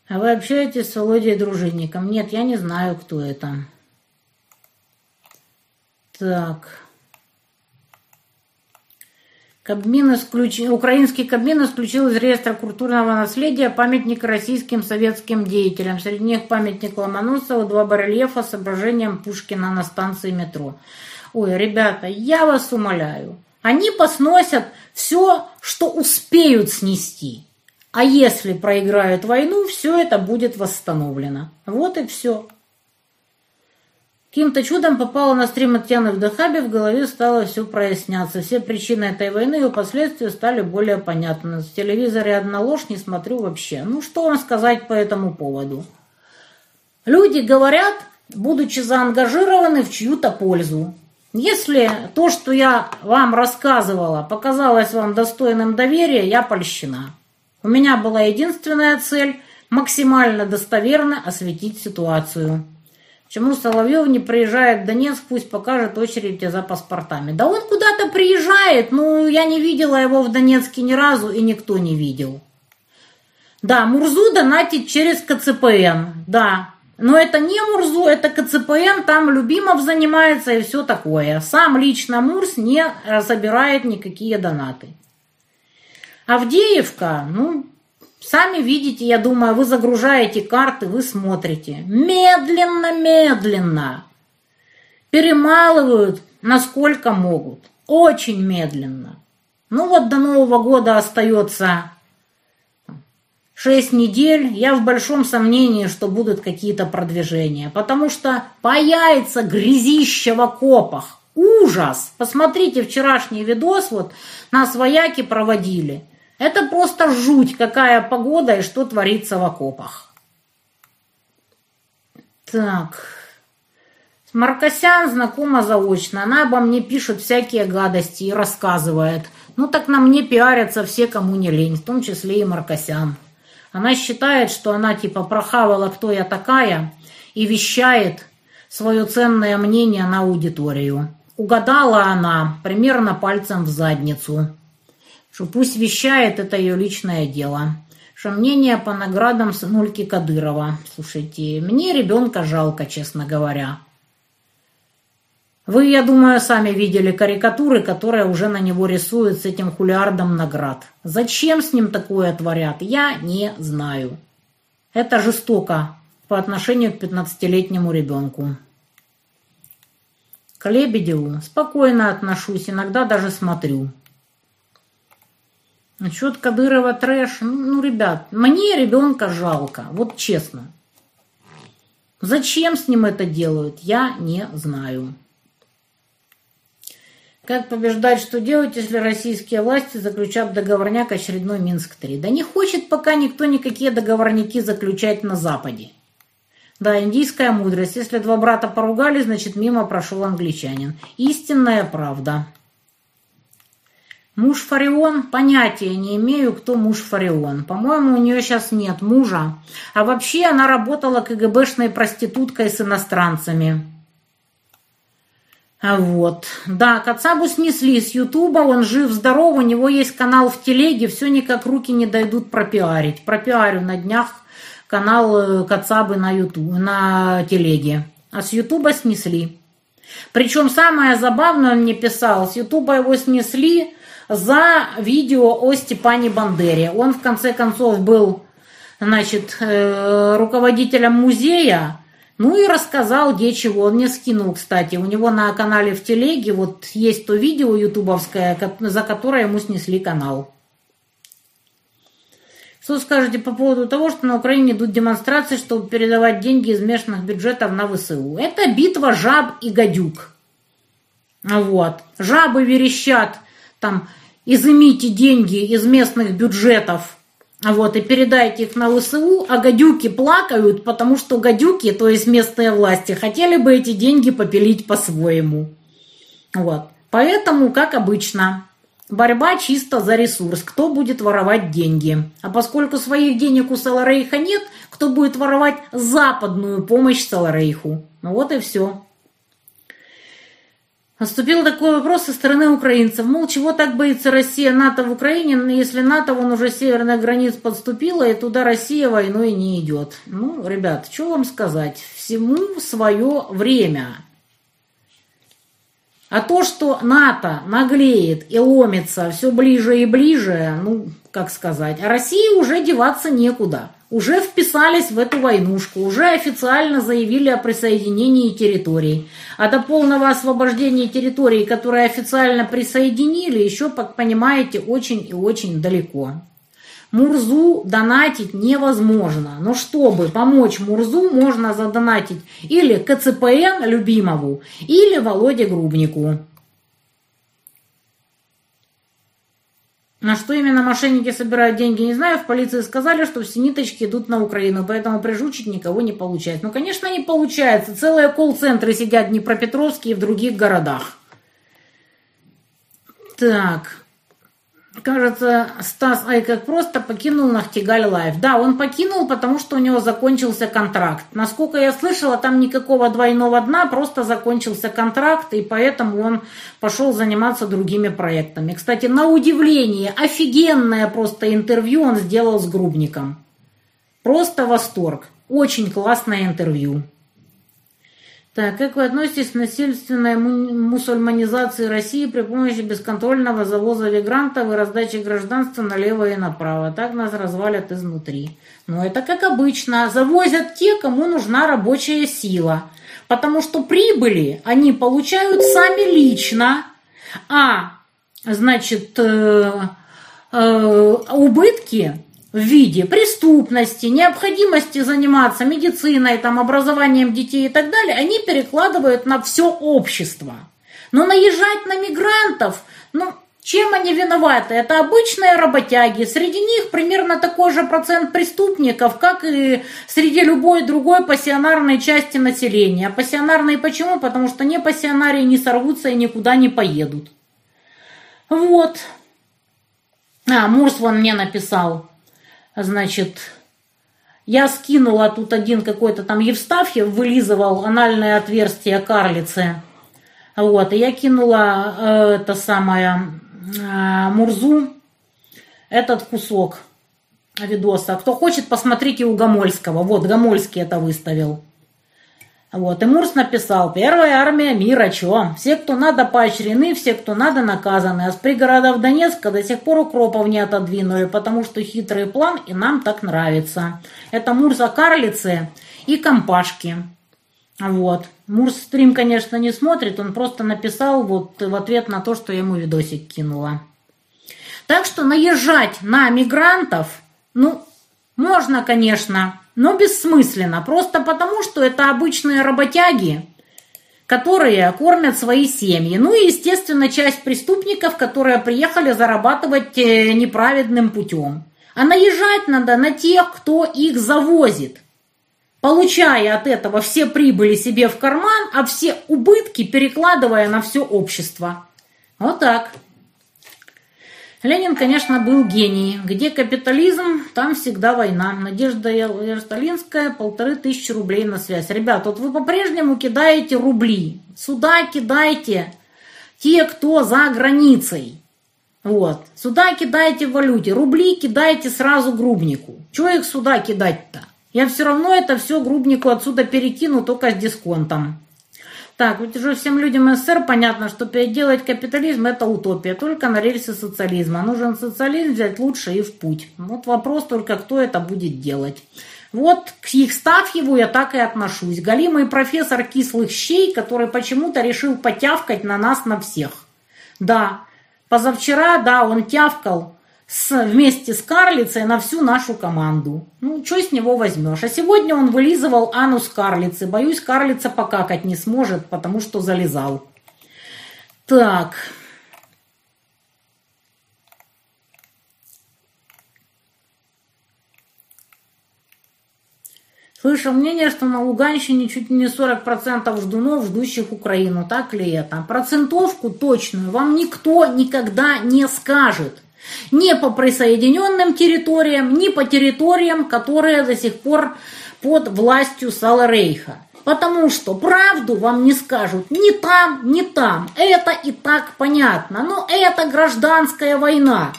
А вы общаетесь с Володей Дружинником? Нет, я не знаю, кто это. Так. Кабмин исключ... Украинский Кабмин исключил из реестра культурного наследия памятник российским советским деятелям. Среди них памятник Ломоносову, два барельефа с изображением Пушкина на станции метро. Ой, ребята, я вас умоляю, они посносят все, что успеют снести. А если проиграют войну, все это будет восстановлено. Вот и все. Каким-то чудом попала на стрим от Яны в Дахабе, в голове стало все проясняться. Все причины этой войны и ее последствия стали более понятны. В телевизоре одна ложь, не смотрю вообще. Ну, что вам сказать по этому поводу? Люди говорят, будучи заангажированы в чью-то пользу. Если то, что я вам рассказывала, показалось вам достойным доверия, я польщена. У меня была единственная цель – максимально достоверно осветить ситуацию. Почему Соловьев не приезжает в Донецк, пусть покажет очередь за паспортами. Да он куда-то приезжает, но я не видела его в Донецке ни разу, и никто не видел. Да, Мурзу донатит через ка цэ пэ эн, да. Но это не Мурзу, это ка цэ пэ эн, там Любимов занимается и все такое. Сам лично Мурс не собирает никакие донаты. Авдеевка, ну... Сами видите, я думаю, вы загружаете карты, вы смотрите. Медленно-медленно. Перемалывают, насколько могут. Очень медленно. Ну вот до Нового года остается шесть недель. Я в большом сомнении, что будут какие-то продвижения. Потому что появится грязище в окопах. Ужас! Посмотрите вчерашний видос, вот нас вояки проводили. Это просто жуть, какая погода и что творится в окопах. Так. Маркосян знакома заочно. Она обо мне пишет всякие гадости и рассказывает. Ну так на мне пиарятся все, кому не лень, в том числе и Маркосян. Она считает, что она типа прохавала, кто я такая, и вещает свое ценное мнение на аудиторию. Угадала она примерно пальцем в задницу. Что пусть вещает, это ее личное дело. Что мнение по наградам сынульки Кадырова. Слушайте, мне ребенка жалко, честно говоря. Вы, я думаю, сами видели карикатуры, которые уже на него рисуют с этим хулиардом наград. Зачем с ним такое творят, я не знаю. Это жестоко по отношению к пятнадцатилетнему ребенку. К Лебедеву спокойно отношусь, иногда даже смотрю. Насчет Кадырова трэш, ну, ребят, мне ребенка жалко, вот честно. Зачем с ним это делают, я не знаю. Как побеждать, что делать, если российские власти заключат договорняк очередной Минск три? Да не хочет пока никто никакие договорняки заключать на Западе. Да, индийская мудрость, если два брата поругались, значит, мимо прошел англичанин. Истинная правда. Муж Фарион? Понятия не имею, кто муж Фарион. По-моему, у нее сейчас нет мужа. А вообще она работала ка гэ бэ шной проституткой с иностранцами. Вот. Да, Кацабу снесли с Ютуба, он жив-здоров, у него есть канал в телеге, все никак руки не дойдут пропиарить. Пропиарю на днях канал Кацабы на, YouTube, на телеге. А с Ютуба снесли. Причем самое забавное, он мне писал, с Ютуба его снесли за видео о Степане Бандере. Он, в конце концов, был, значит, э, руководителем музея, ну и рассказал, где чего. Он мне скинул, кстати, у него на канале в телеге вот есть то видео ютубовское, за которое ему снесли канал. Что скажете по поводу того, что на Украине идут демонстрации, чтобы передавать деньги из местных бюджетов на вэ эс у? Это битва жаб и гадюк. Вот. Жабы верещат, там, изымите деньги из местных бюджетов Вот, и передайте их на вэ эс у, а гадюки плакают, потому что гадюки, то есть местные власти, хотели бы эти деньги попилить по-своему. Вот. Поэтому, как обычно, борьба чисто за ресурс. Кто будет воровать деньги? А поскольку своих денег у Саларейха нет, кто будет воровать западную помощь Саларейху? Ну вот и все. Наступил такой вопрос со стороны украинцев. Мол, чего так боится Россия НАТО в Украине, если НАТО вон уже северных границ подступила, и туда Россия войной не идет. Ну, ребят, что вам сказать? Всему свое время. А то, что НАТО наглеет и ломится все ближе и ближе, ну, как сказать, а России уже деваться некуда. Уже вписались в эту войнушку, уже официально заявили о присоединении территорий. А до полного освобождения территорий, которые официально присоединили, еще, как понимаете, очень и очень далеко. Мурзу донатить невозможно. Но чтобы помочь Мурзу, можно задонатить или ка цэ пэ эн любимому, или Володе Грубнику. На что именно мошенники собирают деньги, не знаю. В полиции сказали, что все ниточки идут на Украину, поэтому прижучить никого не получается. Ну, конечно, не получается. Целые колл-центры сидят в Днепропетровске и в других городах. Так. Кажется, Стас Айкак просто покинул Нахтигаль Лайв. Да, он покинул, потому что у него закончился контракт. Насколько я слышала, там никакого двойного дна, просто закончился контракт, и поэтому он пошел заниматься другими проектами. Кстати, на удивление, офигенное просто интервью он сделал с Грубником. Просто восторг. Очень классное интервью. Так, как вы относитесь к насильственной мусульманизации России при помощи бесконтрольного завоза мигрантов и раздачи гражданства налево и направо? Так нас развалят изнутри. Но это как обычно. Завозят те, кому нужна рабочая сила. Потому что прибыли они получают сами лично. А, значит, э, э, убытки... в виде преступности, необходимости заниматься медициной, там, образованием детей и так далее, они перекладывают на все общество. Но наезжать на мигрантов, ну, чем они виноваты? Это обычные работяги. Среди них примерно такой же процент преступников, как и среди любой другой пассионарной части населения. Пассионарные почему? Потому что не пассионарии не сорвутся и никуда не поедут. Вот. А, Мурс вон мне написал. Значит, я скинула тут один какой-то там Евстафьев, вылизывал анальное отверстие карлицы. Вот, и я кинула э, это самое э, Мурзу этот кусок видоса. Кто хочет, посмотрите у Гомольского. Вот, Гомольский это выставил. Вот, и Мурс написал: первая армия мира, чё? Все, кто надо, поощрены, все, кто надо, наказаны. А с пригородов Донецка до сих пор укропов не отодвинули, потому что хитрый план, и нам так нравится. Это Мурс о карлице и компашке. Вот. Мурс стрим, конечно, не смотрит, он просто написал вот в ответ на то, что я ему видосик кинула. Так что наезжать на мигрантов, ну, можно, конечно, но бессмысленно, просто потому, что это обычные работяги, которые кормят свои семьи. Ну и, естественно, часть преступников, которые приехали зарабатывать неправедным путем. А наезжать надо на тех, кто их завозит, получая от этого все прибыли себе в карман, а все убытки перекладывая на все общество. Вот так. Ленин, конечно, был гений. Где капитализм, там всегда война. Надежда Ярсталинская, полторы тысячи рублей на связь. Ребят, вот вы по-прежнему кидаете рубли. Сюда кидайте те, кто за границей. Вот. Сюда кидайте в валюте. Рубли кидайте сразу Грубнику. Чего их сюда кидать-то? Я все равно это все Грубнику отсюда перекину, только с дисконтом. Так, вот уже всем людям СССР понятно, что переделать капитализм – это утопия, только на рельсы социализма. Нужен социализм взять лучше и в путь. Вот вопрос только, кто это будет делать. Вот к Евстафьеву я так и отношусь. Галимый профессор кислых щей, который почему-то решил потявкать на нас, на всех. Да, позавчера, да, он тявкал с, вместе с карлицей на всю нашу команду. Ну, что с него возьмешь? А сегодня он вылизывал анус карлицы. Боюсь, карлица покакать не сможет, потому что залезал. Так. Слышал мнение, что на Луганщине чуть не сорок процентов ждунов, ждущих Украину. Так ли это? Процентовку точную вам никто никогда не скажет. Ни по присоединенным территориям, ни по территориям, которые до сих пор под властью Саларейха. Потому что правду вам не скажут ни там, ни там. Это и так понятно. Но это гражданская война.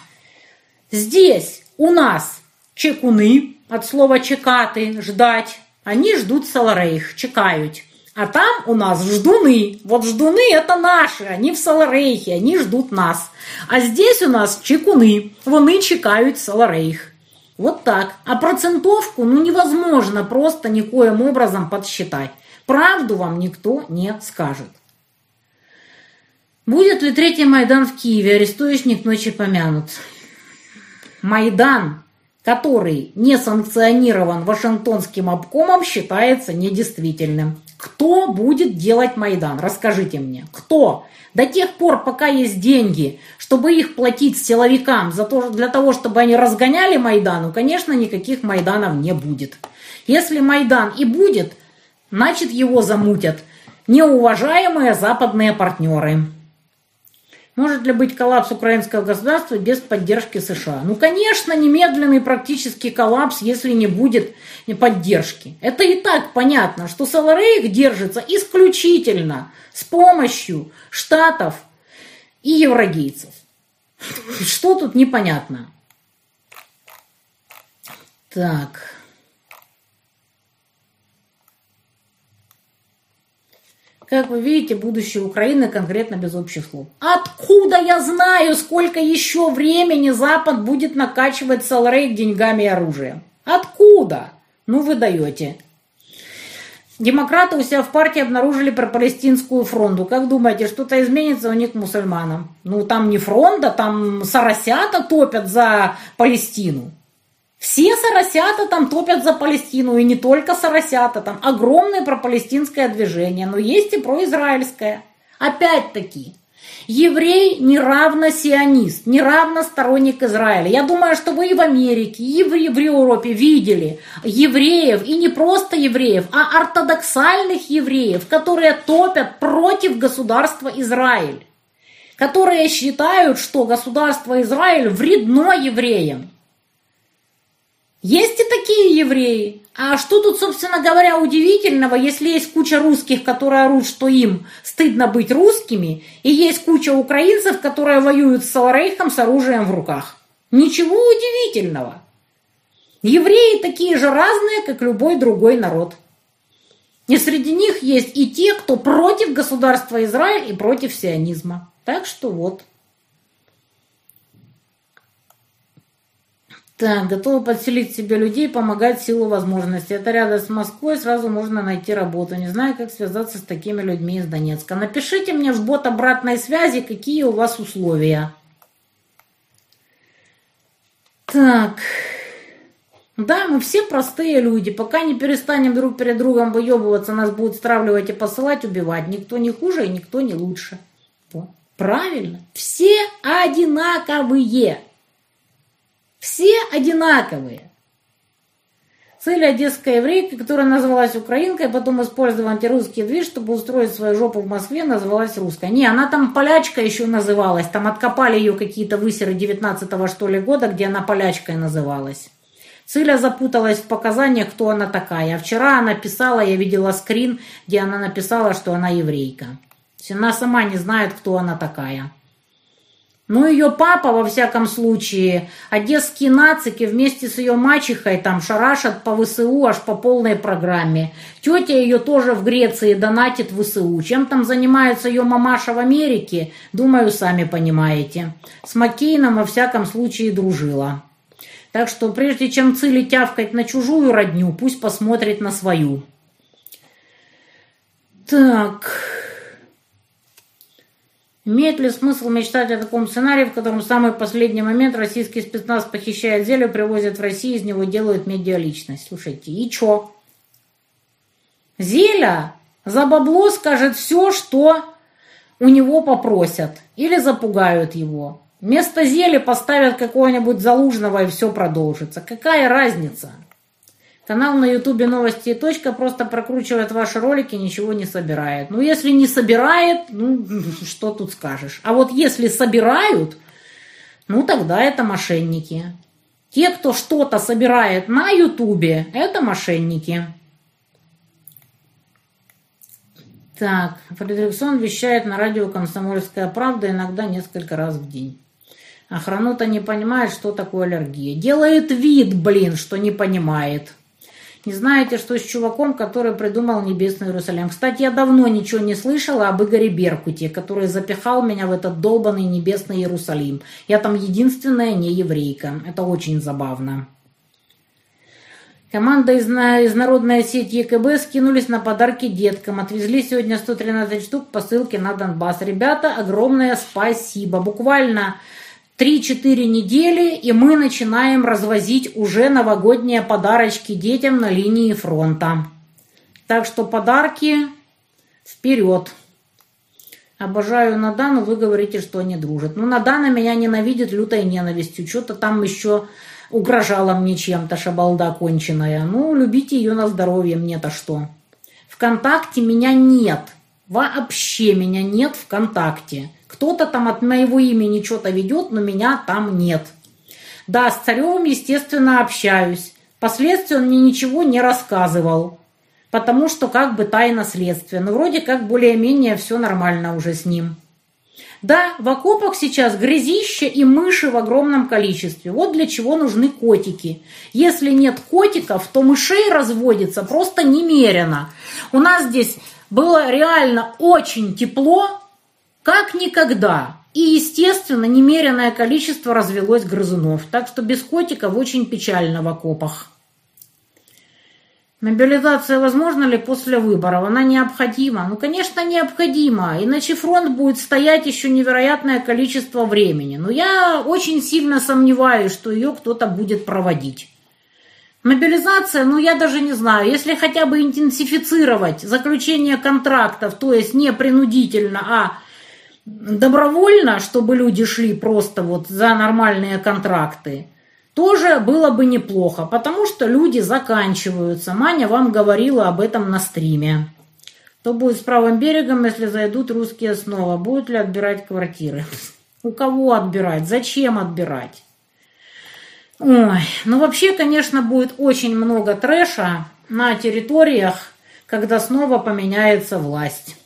Здесь у нас чекуны, от слова чекати, ждать. Они ждут Саларейх, чекают. А там у нас ждуны. Вот ждуны это наши, они в Саларейхе, они ждут нас. А здесь у нас чекуны, вони чекают Саларейх. Вот так. А процентовку ну невозможно просто никоим образом подсчитать. Правду вам никто не скажет. Будет ли третий Майдан в Киеве? Арестующник ночи помянут. Майдан, который не санкционирован Вашингтонским обкомом, считается недействительным. Кто будет делать Майдан? Расскажите мне. Кто? До тех пор, пока есть деньги, чтобы их платить силовикам за то, для того, чтобы они разгоняли Майдану, конечно, никаких Майданов не будет. Если Майдан и будет, значит его замутят неуважаемые западные партнеры. Может ли быть коллапс украинского государства без поддержки США? Ну, конечно, немедленный практически коллапс, если не будет поддержки. Это и так понятно, что Саларейх держится исключительно с помощью штатов и еврогейцев. Что тут непонятно? Так... Как вы видите, будущее Украины конкретно без общих слов. Откуда я знаю, сколько еще времени Запад будет накачивать Саларейх деньгами и оружием? Откуда? Ну вы даете. Демократы у себя в партии обнаружили пропалестинскую фронту. Как думаете, что-то изменится у них к мусульманам? Ну там не фронта, там соросята топят за Палестину. Все соросята там топят за Палестину, и не только соросята, там огромное пропалестинское движение, но есть и произраильское. Опять-таки, еврей не равно сионист, не равно сторонник Израиля. Я думаю, что вы и в Америке, и в Европе видели евреев, и не просто евреев, а ортодоксальных евреев, которые топят против государства Израиль, которые считают, что государство Израиль вредно евреям. Есть и такие евреи. А что тут, собственно говоря, удивительного, если есть куча русских, которые орут, что им стыдно быть русскими, и есть куча украинцев, которые воюют с Саларейхом с оружием в руках? Ничего удивительного. Евреи такие же разные, как любой другой народ. И среди них есть и те, кто против государства Израиль и против сионизма. Так что вот. Так, готовы подселить себе людей, помогать в силу возможностей. Это рядом с Москвой, сразу можно найти работу. Не знаю, как связаться с такими людьми из Донецка. Напишите мне в бот обратной связи, какие у вас условия. Так. Да, мы все простые люди. Пока не перестанем друг перед другом выебываться, нас будут стравливать и посылать, убивать. Никто не хуже и никто не лучше. Вот. Правильно. Все одинаковые. Все одинаковые. Цель одесская еврейка, которая называлась украинкой, потом использовала антирусский движ, чтобы устроить свою жопу в Москве, называлась русской. Не, она там полячка еще называлась. Там откопали ее какие-то высеры девятнадцатого что ли года, где она полячкой называлась. Циля запуталась в показаниях, кто она такая. А вчера она писала, я видела скрин, где она написала, что она еврейка. То есть она сама не знает, кто она такая. Ну, ее папа, во всяком случае, одесские нацики вместе с ее мачехой там шарашат по ВСУ аж по полной программе. Тетя ее тоже в Греции донатит в ВСУ. Чем там занимается ее мамаша в Америке, думаю, сами понимаете. С Маккейном, во всяком случае, дружила. Так что, прежде чем цили тявкать на чужую родню, пусть посмотрит на свою. Так... Имеет ли смысл мечтать о таком сценарии, в котором в самый последний момент российский спецназ похищает зелье, привозят в Россию, из него делают медиаличность? Слушайте, и чё? Зелья за бабло скажет все, что у него попросят. Или запугают его. Вместо зелья поставят какого-нибудь Залужного, и все продолжится. Какая разница? Канал на ютубе новости и точка просто прокручивает ваши ролики, ничего не собирает. Ну, если не собирает, ну, что тут скажешь. А вот если собирают, ну, тогда это мошенники. Те, кто что-то собирает на ютубе, это мошенники. Так, Фредериксон вещает на радио «Комсомольская правда» иногда несколько раз в день. Охрану-то не понимает, что такое аллергия. Делает вид, блин, что не понимает. Не знаете, что с чуваком, который придумал Небесный Иерусалим. Кстати, я давно ничего не слышала об Игоре Беркуте, который запихал меня в этот долбанный Небесный Иерусалим. Я там единственная не еврейка. Это очень забавно. Команда из, из народной сети ЕКБ скинулись на подарки деткам. Отвезли сегодня сто тринадцать штук по ссылке на Донбасс. Ребята, огромное спасибо. Буквально три-четыре недели, и мы начинаем развозить уже новогодние подарочки детям на линии фронта. Так что подарки вперед. Обожаю Надану, вы говорите, что они дружат. Ну, Надана меня ненавидит лютой ненавистью. Что-то там еще угрожала мне чем-то, шабалда конченая. Ну, любите ее на здоровье, мне-то что. ВКонтакте меня нет. Вообще меня нет ВКонтакте. Кто-то там от моего имени что-то ведет, но меня там нет. Да, с Царевым, естественно, общаюсь. Впоследствии он мне ничего не рассказывал, потому что как бы тайна следствия. Но вроде как более-менее все нормально уже с ним. Да, в окопах сейчас грязище и мыши в огромном количестве. Вот для чего нужны котики. Если нет котиков, то мышей разводится просто немерено. У нас здесь было реально очень тепло, как никогда. И, естественно, немеренное количество развелось грызунов. Так что без котиков очень печально в окопах. Мобилизация возможна ли после выборов? Она необходима. Ну, конечно, необходима. Иначе фронт будет стоять еще невероятное количество времени. Но я очень сильно сомневаюсь, что ее кто-то будет проводить. Мобилизация, ну, я даже не знаю, если хотя бы интенсифицировать заключение контрактов, то есть не принудительно, а добровольно, чтобы люди шли просто вот за нормальные контракты, тоже было бы неплохо, потому что люди заканчиваются. Маня вам говорила об этом на стриме. Что будет с правым берегом, если зайдут русские снова? Будут ли отбирать квартиры? У кого отбирать? Зачем отбирать? Ой, ну вообще, конечно, будет очень много трэша на территориях, когда снова поменяется власть.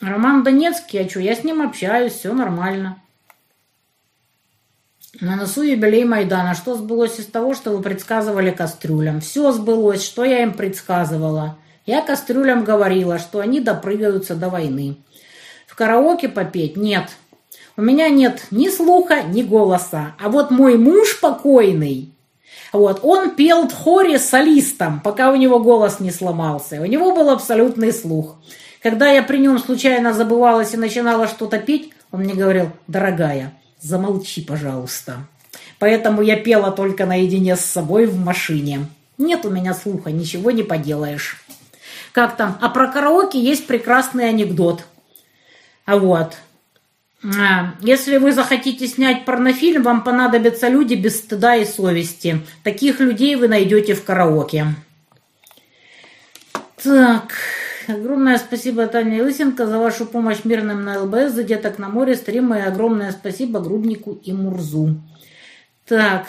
Роман Донецкий, а что, я с ним общаюсь, все нормально. На носу юбилей Майдана. Что сбылось из того, что вы предсказывали кастрюлям? Все сбылось, что я им предсказывала. Я кастрюлям говорила, что они допрыгаются до войны. В караоке попеть? Нет. У меня нет ни слуха, ни голоса. А вот мой муж покойный... Вот, он пел в хоре солистом, пока у него голос не сломался. У него был абсолютный слух. Когда я при нем случайно забывалась и начинала что-то петь, он мне говорил: дорогая, замолчи, пожалуйста. Поэтому я пела только наедине с собой в машине. Нет у меня слуха, ничего не поделаешь. Как там? А про караоке есть прекрасный анекдот. А вот. Если вы захотите снять порнофильм, вам понадобятся люди без стыда и совести. Таких людей вы найдете в караоке. Так, огромное спасибо Тане Лысенко за вашу помощь мирным на ЛБС, за деток на море, стримы, и огромное спасибо Груднику и Мурзу. Так,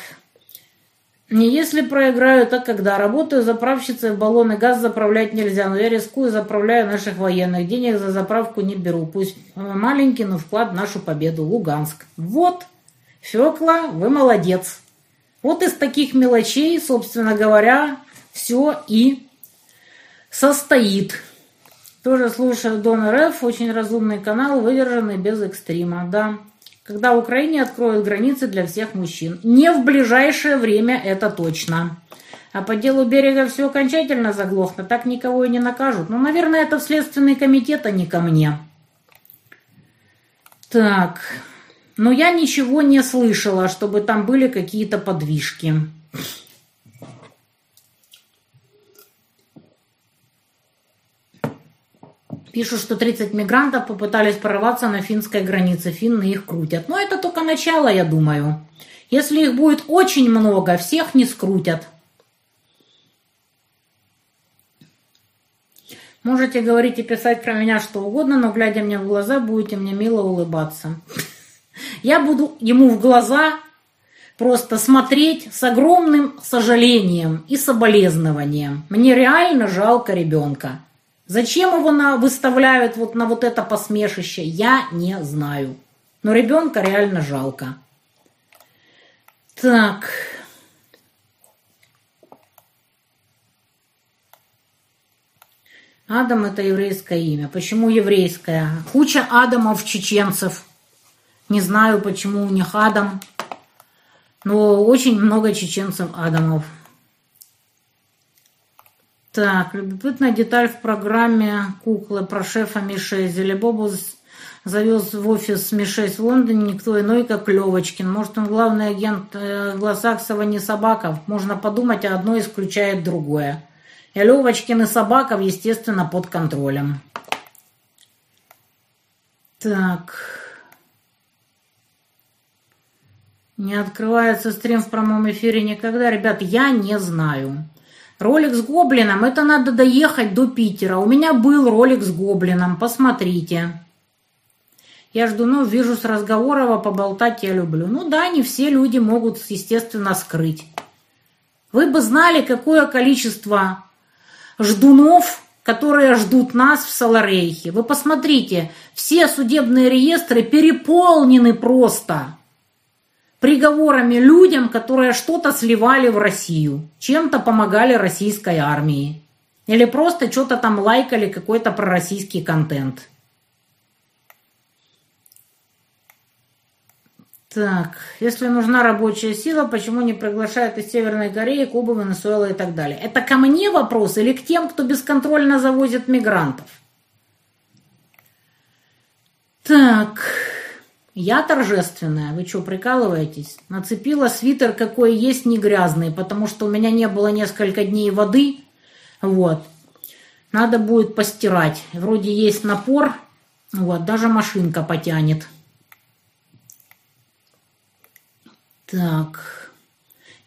не если проиграю, так когда работаю заправщицей, в баллоны газ заправлять нельзя, но я рискую, заправляю наших военных, денег за заправку не беру, пусть маленький, но вклад в нашу победу. Луганск. Вот, Фёкла, вы молодец. Вот из таких мелочей, собственно говоря, все и состоит. Тоже слушаю Дон РФ, очень разумный канал, выдержанный, без экстрима, да. Когда Украине откроют границы для всех мужчин. Не в ближайшее время, это точно. А по делу Берега все окончательно заглохло, так никого и не накажут. Ну, наверное, это в Следственный комитет, а не ко мне. Так, но я ничего не слышала, чтобы там были какие-то подвижки. Пишут, что тридцать мигрантов попытались прорваться на финской границе. Финны их крутят. Но это только начало, я думаю. Если их будет очень много, всех не скрутят. Можете говорить и писать про меня что угодно, но, глядя мне в глаза, будете мне мило улыбаться. Я буду ему в глаза просто смотреть с огромным сожалением и соболезнованием. Мне реально жалко ребенка. Зачем его на, выставляют вот на вот это посмешище, я не знаю. Но ребенка реально жалко. Так. Адам — это еврейское имя. Почему еврейское? Куча Адамов, чеченцев. Не знаю, почему у них Адам. Но очень много чеченцев Адамов. Так, любопытная деталь в программе «Куклы» про шефа Миши. Зелебобус завез в офис Миши в Лондоне никто иной, как Левочкин. Может, он главный агент Глосаксова, не Собаков? Можно подумать, а одно исключает другое. И Левочкин и Собаков, естественно, под контролем. Так... Не открывается стрим в прямом эфире никогда. Ребят, я не знаю. Ролик с гоблином, это надо доехать до Питера. У меня был ролик с гоблином, посмотрите. Я жду, ну, вижу с Разговорова, поболтать я люблю. Ну да, не все люди могут, естественно, скрыть. Вы бы знали, какое количество ждунов, которые ждут нас в Саларейхе. Вы посмотрите, все судебные реестры переполнены просто приговорами людям, которые что-то сливали в Россию, чем-то помогали российской армии или просто что-то там лайкали, какой-то пророссийский контент. Так, если нужна рабочая сила, почему не приглашают из Северной Кореи, Кубы, Венесуэлы и так далее? Это ко мне вопрос или к тем, кто бесконтрольно завозит мигрантов? Так... Я торжественная, вы что, прикалываетесь? Нацепила свитер, какой есть, не грязный, потому что у меня не было несколько дней воды. Вот. Надо будет постирать. Вроде есть напор, вот, даже машинка потянет. Так.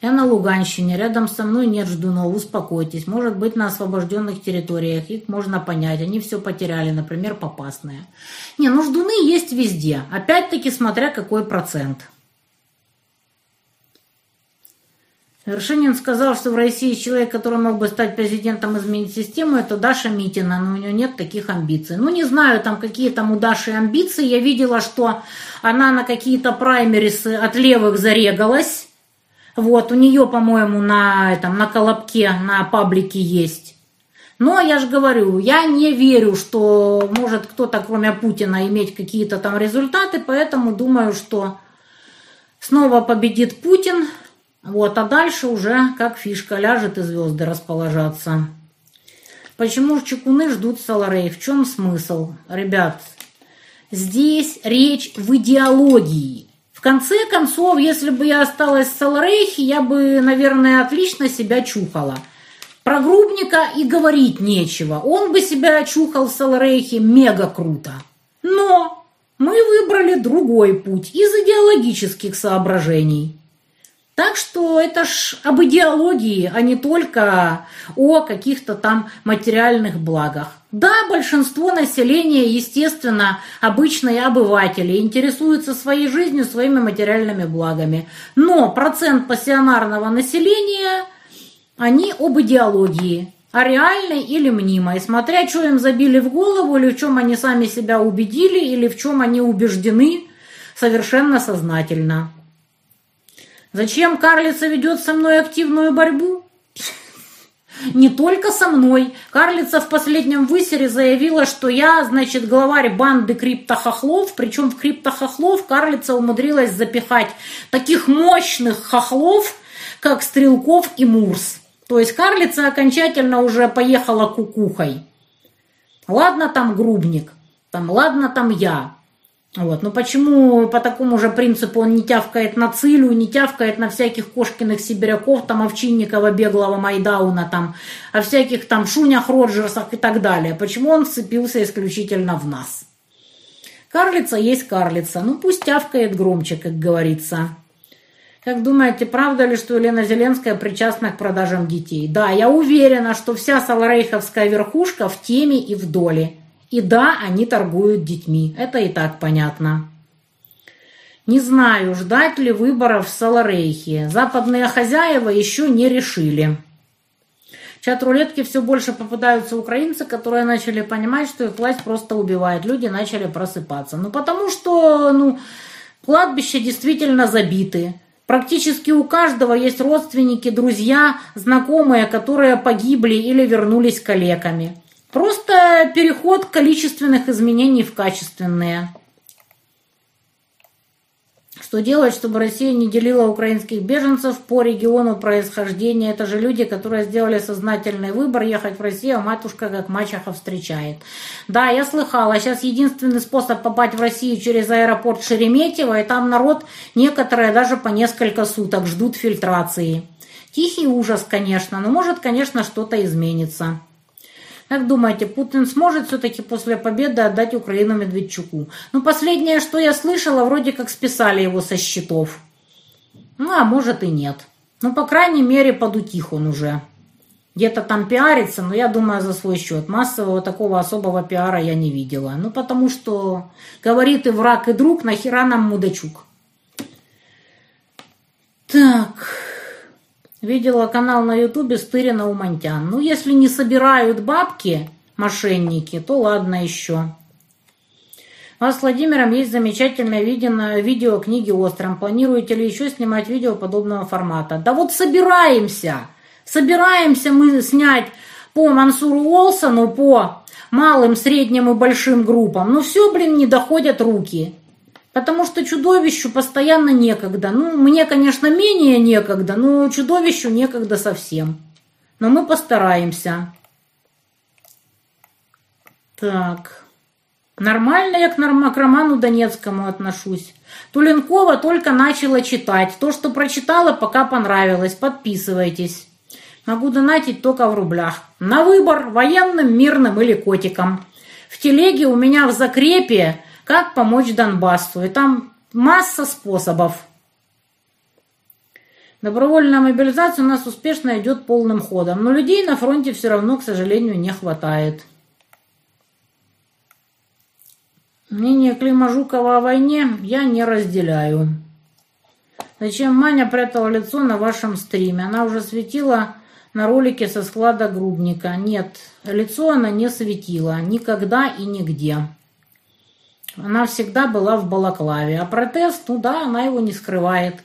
Я на Луганщине, рядом со мной нет ждунов, успокойтесь. Может быть, на освобожденных территориях, их можно понять, они все потеряли, например, Попасные. Не, ну ждуны есть везде, опять-таки смотря какой процент. Вершинин сказал, что в России человек, который мог бы стать президентом, изменить систему, это Даша Митина, но у нее нет таких амбиций. Ну, не знаю, там какие там у Даши амбиции, я видела, что она на какие-то праймерисы от левых зарегалась. Вот, у нее, по-моему, на, этом, на колобке, на паблике есть. Но я же говорю, я не верю, что может кто-то, кроме Путина, иметь какие-то там результаты, поэтому думаю, что снова победит Путин, вот, а дальше уже как фишка ляжет и звезды расположатся. Почему чекуны ждут Саларей? В чем смысл? Ребят, здесь речь в идеологии. В конце концов, если бы я осталась в Саларейхе, я бы, наверное, отлично себя чухала. Про Грубника и говорить нечего. Он бы себя чухал в Саларейхе мега круто. Но мы выбрали другой путь из идеологических соображений. Так что это ж об идеологии, а не только о каких-то там материальных благах. Да, большинство населения, естественно, обычные обыватели, интересуются своей жизнью, своими материальными благами. Но процент пассионарного населения, они об идеологии, о реальной или мнимой, смотря, что им забили в голову, или в чем они сами себя убедили, или в чем они убеждены совершенно сознательно. Зачем Карлица ведет со мной активную борьбу? Не только со мной. Карлица в последнем высере заявила, что я, значит, главарь банды криптохохлов, причем в криптохохлов Карлица умудрилась запихать таких мощных хохлов, как Стрелков и Мурс. То есть Карлица окончательно уже поехала кукухой. Ладно там Грубник, там ладно там я. Вот. Но почему по такому же принципу он не тявкает на Цилю, не тявкает на всяких кошкиных сибиряков, там Овчинникова, Беглова, Майдауна, там, о всяких там Шунях, Роджерсах и так далее? Почему он вцепился исключительно в нас? Карлица есть карлица. Ну пусть тявкает громче, как говорится. Как думаете, правда ли, что Елена Зеленская причастна к продажам детей? Да, я уверена, что вся саларейховская верхушка в теме и в доле. И да, они торгуют детьми. Это и так понятно. Не знаю, ждать ли выборов в Саларейхе. Западные хозяева еще не решили. В чат рулетки все больше попадаются украинцы, которые начали понимать, что их власть просто убивает. Люди начали просыпаться. Ну потому что ну, кладбища действительно забиты. Практически у каждого есть родственники, друзья, знакомые, которые погибли или вернулись калеками. Просто переход количественных изменений в качественные. Что делать, чтобы Россия не делила украинских беженцев по региону происхождения? Это же люди, которые сделали сознательный выбор ехать в Россию, а матушка как мачеха встречает. Да, я слыхала, сейчас единственный способ попасть в Россию через аэропорт Шереметьево, и там народ, некоторые даже по несколько суток ждут фильтрации. Тихий ужас, конечно, но может, конечно, что-то изменится. Как думаете, Путин сможет все-таки после победы отдать Украину Медведчуку? Ну, последнее, что я слышала, вроде как списали его со счетов. Ну, а может и нет. Ну, по крайней мере, подутих он уже. Где-то там пиарится, но я думаю, за свой счет. Массового такого особого пиара я не видела. Ну, потому что говорит и враг, и друг, нахера нам Мудачук. Так... Видела канал на ютубе Стырина Умантян. Ну, если не собирают бабки, мошенники, то ладно еще. У вас с Владимиром есть замечательное видео книги «Остром». Планируете ли еще снимать видео подобного формата? Да вот собираемся. Собираемся мы снять по Мансуру Уолсону, по малым, средним и большим группам. Но все, блин, не доходят руки. Потому что чудовищу постоянно некогда. Ну, мне, конечно, менее некогда, но чудовищу некогда совсем. Но мы постараемся. Так. Нормально я к, норм... к роману Донецкому отношусь. Туленкова только начала читать. То, что прочитала, пока понравилось. Подписывайтесь. Могу донатить только в рублях. На выбор военным, мирным или котиком. В телеге у меня в закрепе «Как помочь Донбассу?» И там масса способов. Добровольная мобилизация у нас успешно идет полным ходом. Но людей на фронте все равно, к сожалению, не хватает. Мнение Клима Жукова о войне я не разделяю. Зачем Маня прятала лицо на вашем стриме? Она уже светила на ролике со склада Грубника. Нет, лицо она не светила. Никогда и нигде. Она всегда была в балаклаве. А протест, ну да, она его не скрывает.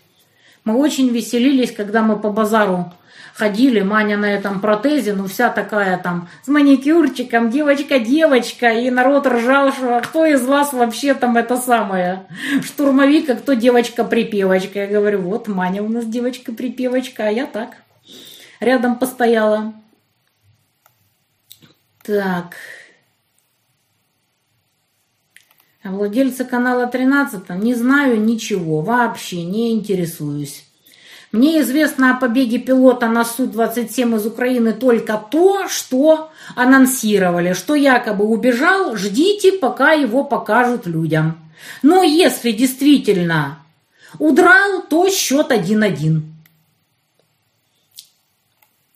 Мы очень веселились, когда мы по базару ходили, Маня на этом протезе, ну вся такая там с маникюрчиком, девочка-девочка, и народ ржал, что кто из вас вообще там это самое, штурмовик, а кто девочка-припевочка. Я говорю, вот Маня у нас девочка-припевочка, а я так рядом постояла. Так... Владельцы канала тринадцать не знаю ничего, вообще не интересуюсь. Мне известно о побеге пилота на Су двадцать семь из Украины только то, что анонсировали, что якобы убежал, ждите, пока его покажут людям. Но если действительно удрал, то счет один-один.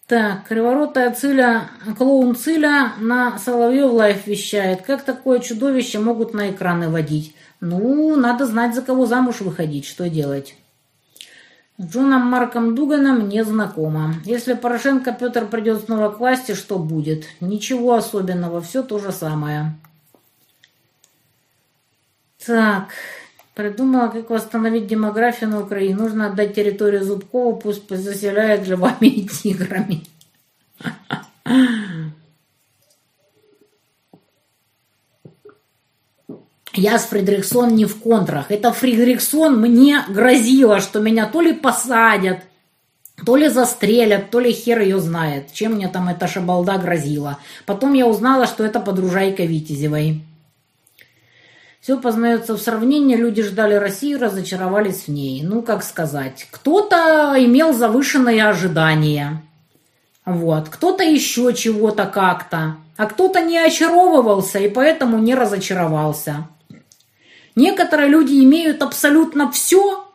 Так, криворотая Циля, клоун Циля на Соловьев лайф вещает. Как такое чудовище могут на экраны водить? Ну, надо знать, за кого замуж выходить, что делать. С Джоном Марком Дуганом не знакома. Если Порошенко Петр придет снова к власти, что будет? Ничего особенного, все то же самое. Так... Придумала, как восстановить демографию на Украине. Нужно отдать территорию Зубкову, пусть заселяет львами и тиграми. Я с Фридрихсон не в контрах. Это Фридрихсон мне грозила, что меня то ли посадят, то ли застрелят, то ли хер ее знает. Чем мне там эта шабалда грозила. Потом я узнала, что это подружайка Витязевой. Все познается в сравнении, люди ждали России, разочаровались в ней. Ну, как сказать, кто-то имел завышенные ожидания, вот, кто-то еще чего-то как-то, а кто-то не очаровывался и поэтому не разочаровался. Некоторые люди имеют абсолютно все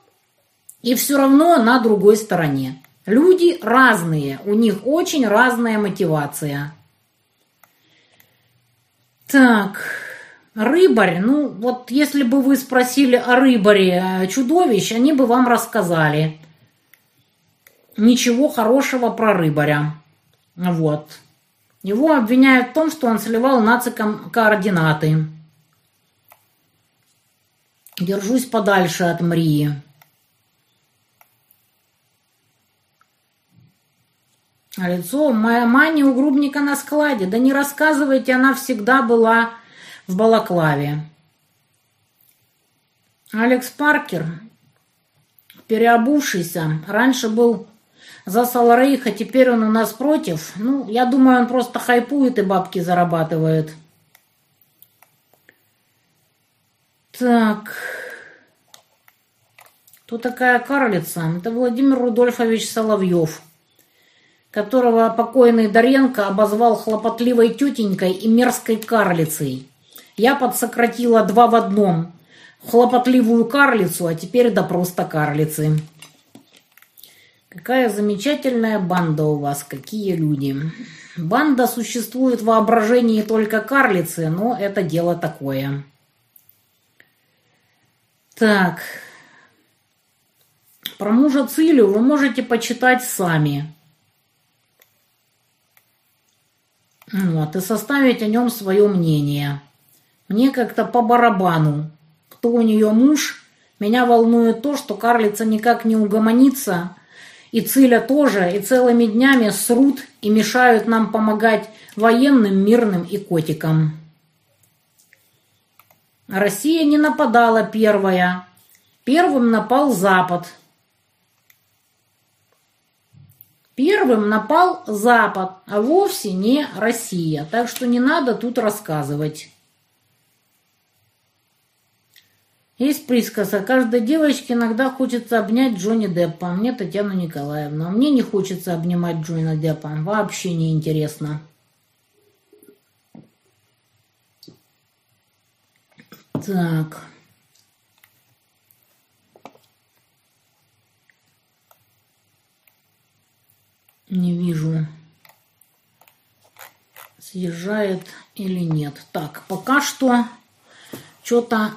и все равно на другой стороне. Люди разные, у них очень разная мотивация. Так, рыбарь, ну вот если бы вы спросили о рыбаре чудовищ, они бы вам рассказали ничего хорошего про рыбаря. Вот. Его обвиняют в том, что он сливал нацикам координаты. Держусь подальше от Мрии. А лицо моя мани у Грубника на складе. Да не рассказывайте, она всегда была в балаклаве. Алекс Паркер, переобувшийся, раньше был за Саларейха, теперь он у нас против. Ну, я думаю, он просто хайпует и бабки зарабатывает. Так. Кто такая карлица? Это Владимир Рудольфович Соловьев, которого покойный Доренко обозвал хлопотливой тетенькой и мерзкой карлицей. Я подсократила два в одном. Хлопотливую карлицу, а теперь да просто карлицы. Какая замечательная банда у вас, какие люди. Банда существует в воображении только карлицы, но это дело такое. Так. Про мужа Цилю вы можете почитать сами. Вот, и составить о нем свое мнение. Мне как-то по барабану. Кто у нее муж? Меня волнует то, что карлица никак не угомонится. И Циля тоже, и целыми днями срут и мешают нам помогать военным, мирным и котикам. Россия не нападала первая. Первым напал Запад. Первым напал Запад, а вовсе не Россия. Так что не надо тут рассказывать. Есть присказка. Каждой девочке иногда хочется обнять Джонни Деппа. Мне Татьяну Николаевну. А мне не хочется обнимать Джонни Деппа. Вообще не интересно. Так. Не вижу, съезжает или нет. Так, пока что что-то...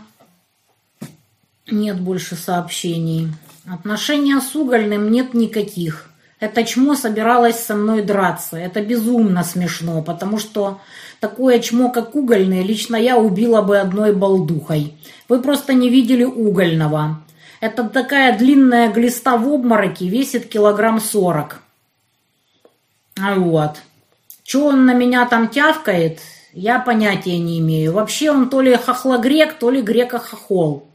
Нет больше сообщений. Отношения с Угольным нет никаких. Это чмо собиралось со мной драться. Это безумно смешно, потому что такое чмо, как Угольный, лично я убила бы одной балдухой. Вы просто не видели Угольного. Это такая длинная глиста в обмороке, весит килограмм сорок. Вот. Чё он на меня там тявкает, я понятия не имею. Вообще он то ли хохлогрек, то ли греко-хохол.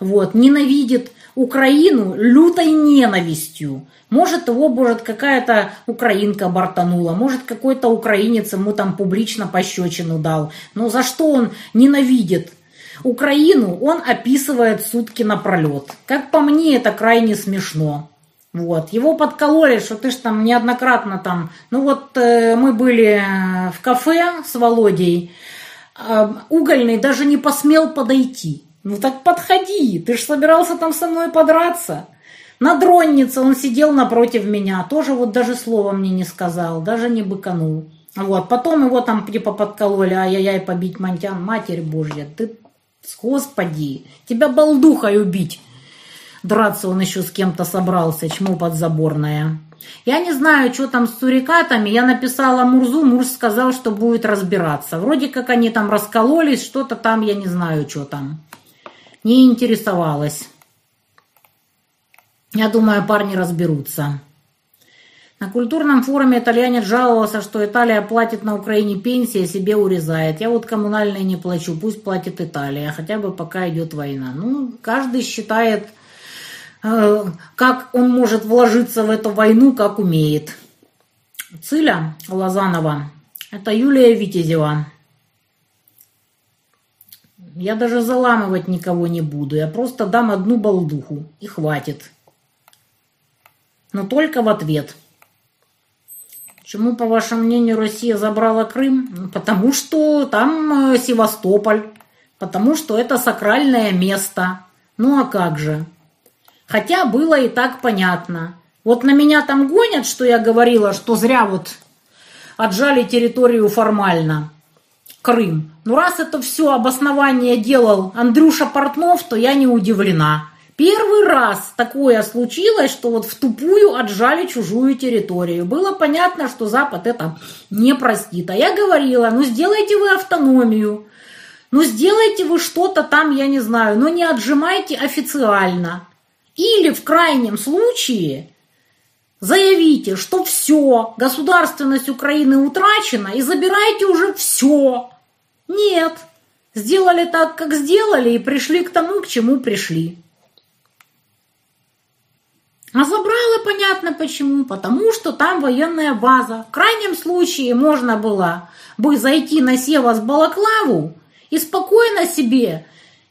Вот, ненавидит Украину лютой ненавистью. Может, его, может, какая-то украинка бортанула, может, какой-то украинец ему там публично пощечину дал. Но за что он ненавидит Украину, он описывает сутки напролет. Как по мне, это крайне смешно. Вот, его подкололи, что ты ж там неоднократно там... Ну вот, э, мы были в кафе с Володей, э, Угольный даже не посмел подойти. Ну так подходи, ты же собирался там со мной подраться. На дроннице он сидел напротив меня, тоже вот даже слова мне не сказал, даже не быканул. Вот, потом его там типа подкололи, ай-яй-яй, побить Монтян, Матерь Божья, ты, господи, тебя балдухой убить. Драться он еще с кем-то собрался, чмо подзаборное. Я не знаю, что там с сурикатами, я написала Мурзу, Мурз сказал, что будет разбираться. Вроде как они там раскололись, что-то там, я не знаю, что там. Не интересовалась. Я думаю, парни разберутся. На культурном форуме итальянец жаловался, что Италия платит на Украине пенсии, а себе урезает. Я вот коммунальные не плачу, пусть платит Италия, хотя бы пока идет война. Ну, каждый считает, как он может вложиться в эту войну, как умеет. Циля Лозанова, это Юлия Витязева. Я даже заламывать никого не буду. Я просто дам одну балдуху. И хватит. Но только в ответ. Почему, по вашему мнению, Россия забрала Крым? Потому что там Севастополь. Потому что это сакральное место. Ну а как же? хотя было и так понятно. Вот на меня там гонят, что я говорила, что зря вот отжали территорию формально, Крым. Но раз это все обоснование делал Андрюша Портнов, то я не удивлена. Первый раз такое случилось, что вот втупую отжали чужую территорию. Было понятно, что Запад это не простит. А я говорила, ну сделайте вы автономию, ну сделайте вы что-то там, я не знаю, но не отжимайте официально. Или в крайнем случае заявите, что все, государственность Украины утрачена и забирайте уже все. Нет, сделали так, как сделали и пришли к тому, к чему пришли. А забрала, понятно почему, потому что там военная база. В крайнем случае можно было бы зайти на Севастополь-Балаклаву и спокойно себе,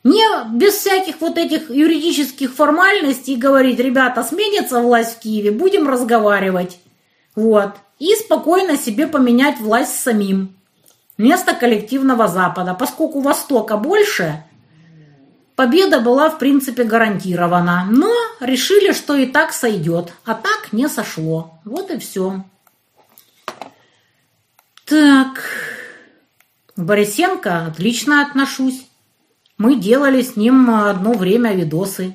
не без всяких вот этих юридических формальностей, говорить, ребята, сменится власть в Киеве, будем разговаривать. Вот. И спокойно себе поменять власть самим. Вместо коллективного Запада. Поскольку Востока больше... Победа была, в принципе, гарантирована, но решили, что и так сойдет, а так не сошло. Вот и все. Так, к Борисенко отлично отношусь. Мы делали с ним одно время видосы.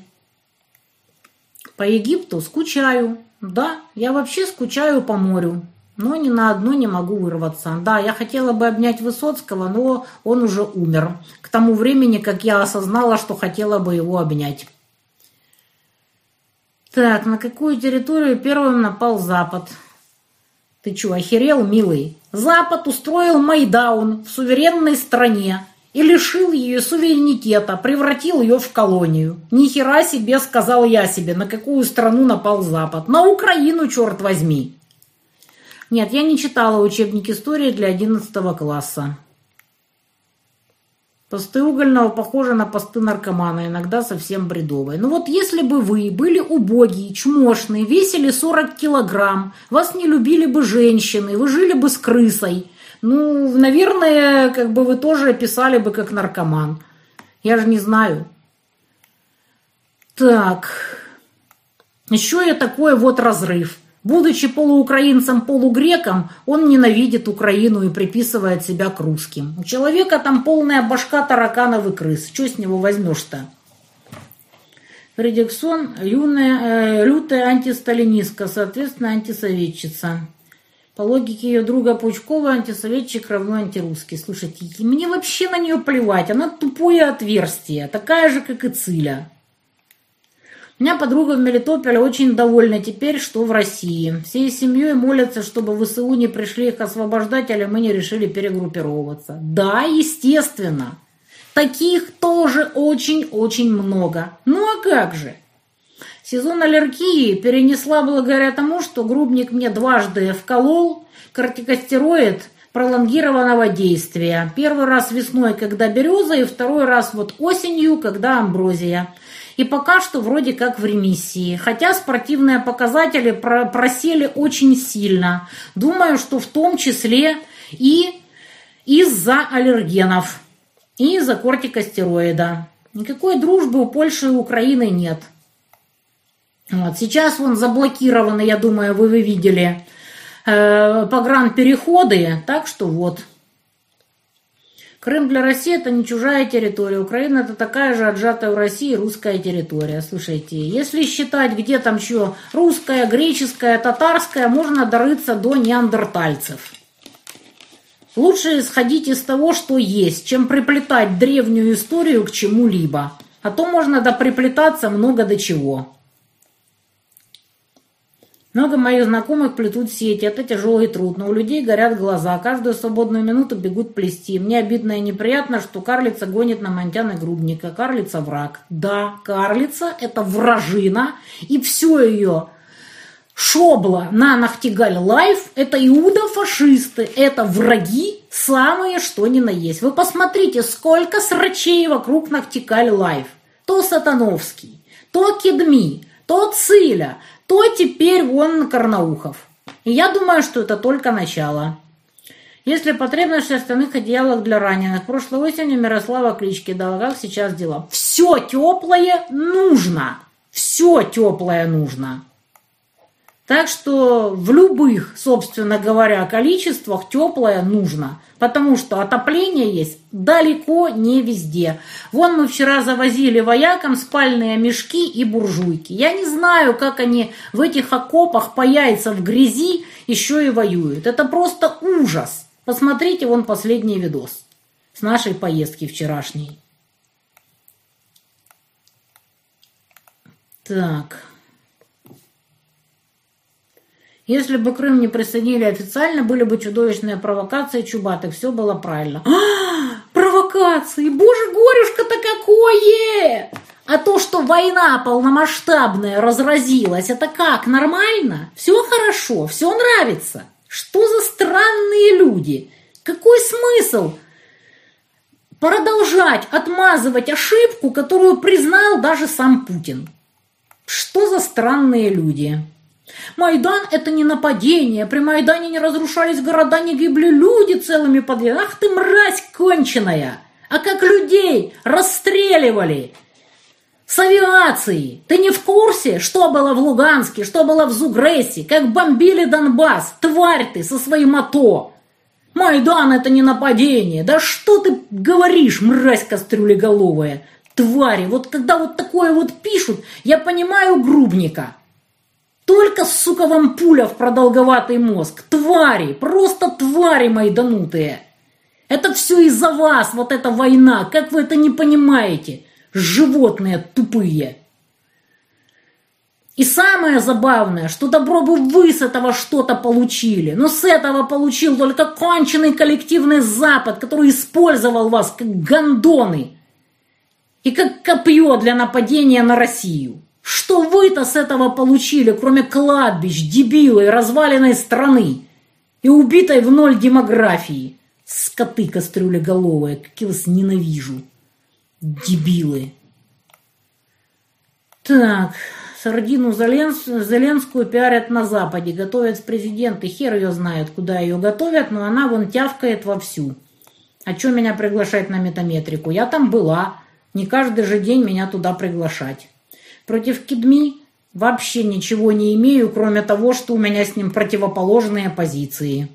По Египту скучаю. Да, я вообще скучаю по морю, но ни на одно не могу вырваться. Да, я хотела бы обнять Высоцкого, но он уже умер. К тому времени, как я осознала, что хотела бы его обнять. Так, на какую территорию первым напал Запад? Ты чё, охерел, милый? Запад устроил Майдаун в суверенной стране и лишил ее суверенитета, превратил ее в колонию. Ни хера себе, сказал я себе, на какую страну напал Запад. На Украину, черт возьми! Нет, я не читала учебник истории для одиннадцатого класса. Посты Угольного похожи на посты наркомана, иногда совсем бредовые. Ну вот если бы вы были убогие, чмошные, весили сорок килограмм, вас не любили бы женщины, вы жили бы с крысой, ну, наверное, как бы вы тоже писали бы как наркоман. Я же не знаю. Так. Еще я такой вот разрыв. Будучи полуукраинцем, полугреком, он ненавидит Украину и приписывает себя к русским. У человека там полная башка тараканов и крыс. Что с него возьмешь-то? Фредиксон, юная, э, лютая антисталинистка, соответственно, антисоветчица. По логике ее друга Пучкова, антисоветчик равно антирусский. Слушайте, мне вообще на нее плевать. Она тупое отверстие, такая же, как и Циля. У меня подруга в Мелитополе очень довольна теперь, что в России. Всей семьей молятся, чтобы ВСУ не пришли их освобождать, или мы не решили перегруппировываться. Да, естественно. Таких тоже очень-очень много. Ну а как же? Сезон аллергии перенесла благодаря тому, что грубник мне дважды вколол кортикостероид пролонгированного действия. Первый раз весной, когда береза, и второй раз вот осенью, когда амброзия. И пока что вроде как в ремиссии. Хотя спортивные показатели просели очень сильно. Думаю, что в том числе и из-за аллергенов, и из-за кортикостероида. Никакой дружбы у Польши и Украины нет. Вот. Сейчас он заблокирован, я думаю, вы, вы видели, э, погранпереходы. Так что вот. Крым для России – это не чужая территория. Украина – это такая же отжатая у России русская территория. Слушайте, если считать, где там еще русская, греческая, татарская, можно дорыться до неандертальцев. Лучше исходить из того, что есть, чем приплетать древнюю историю к чему-либо. А то можно доприплетаться много до чего. Много моих знакомых плетут сети, это тяжелый труд, но у людей горят глаза, каждую свободную минуту бегут плести. Мне обидно и неприятно, что карлица гонит на Монтяна Грубника. Карлица – враг. Да, карлица – это вражина, и все ее шобло на Нахтигаль Лайф – это иудофашисты, это враги самые что ни на есть. Вы посмотрите, сколько срачей вокруг Нахтигаль Лайф. То Сатановский, то Кедми, то Циля, то теперь он Карнаухов. И я думаю, что это только начало. Если потребность остальных одеялок для раненых. Прошлой осенью Мирослава Клички дала, как сейчас дела. Все теплое нужно. все теплое нужно. Так что в любых, собственно говоря, количествах теплое нужно, потому что отопление есть далеко не везде. Вон мы вчера завозили воякам спальные мешки и буржуйки. Я не знаю, как они в этих окопах по яйца в грязи еще и воюют. Это просто ужас. Посмотрите вон последний видос с нашей поездки вчерашней. Так... Если бы Крым не присоединили официально, были бы чудовищные провокации Чубаты. Все было правильно. А, провокации! Боже, горюшка-то какое! А то, что война полномасштабная разразилась, это как? Нормально? Все хорошо, все нравится. Что за странные люди? Какой смысл продолжать отмазывать ошибку, которую признал даже сам Путин? Что за странные люди? Майдан – это не нападение. При Майдане не разрушались города, не гибли люди целыми подряд. Ах ты, мразь конченая! А как людей расстреливали с авиации! Ты не в курсе, что было в Луганске, что было в Зугресе, как бомбили Донбасс? Тварь ты со своим АТО! Майдан – это не нападение. Да что ты говоришь, мразь кастрюлеголовая! Твари! Вот когда вот такое вот пишут, я понимаю грубника. Только, сука, вам пуля в продолговатый мозг. Твари, просто твари майданутые. Это все из-за вас, вот эта война. Как вы это не понимаете? Животные тупые. И самое забавное, что добро бы вы с этого что-то получили. Но с этого получил только конченый коллективный Запад, который использовал вас как гондоны и как копье для нападения на Россию. Что вы-то с этого получили, кроме кладбищ, дебилы, разваленной страны и убитой в ноль демографии? Скоты кастрюлеголовые, как я вас ненавижу. Дебилы. Так, сардину Зеленскую пиарят на Западе, готовят в президенты. Хер ее знает, куда ее готовят, но она вон тявкает вовсю. А что меня приглашать на метаметрику? Я там была, не каждый же день меня туда приглашать. Против Кидми вообще ничего не имею, кроме того, что у меня с ним противоположные позиции.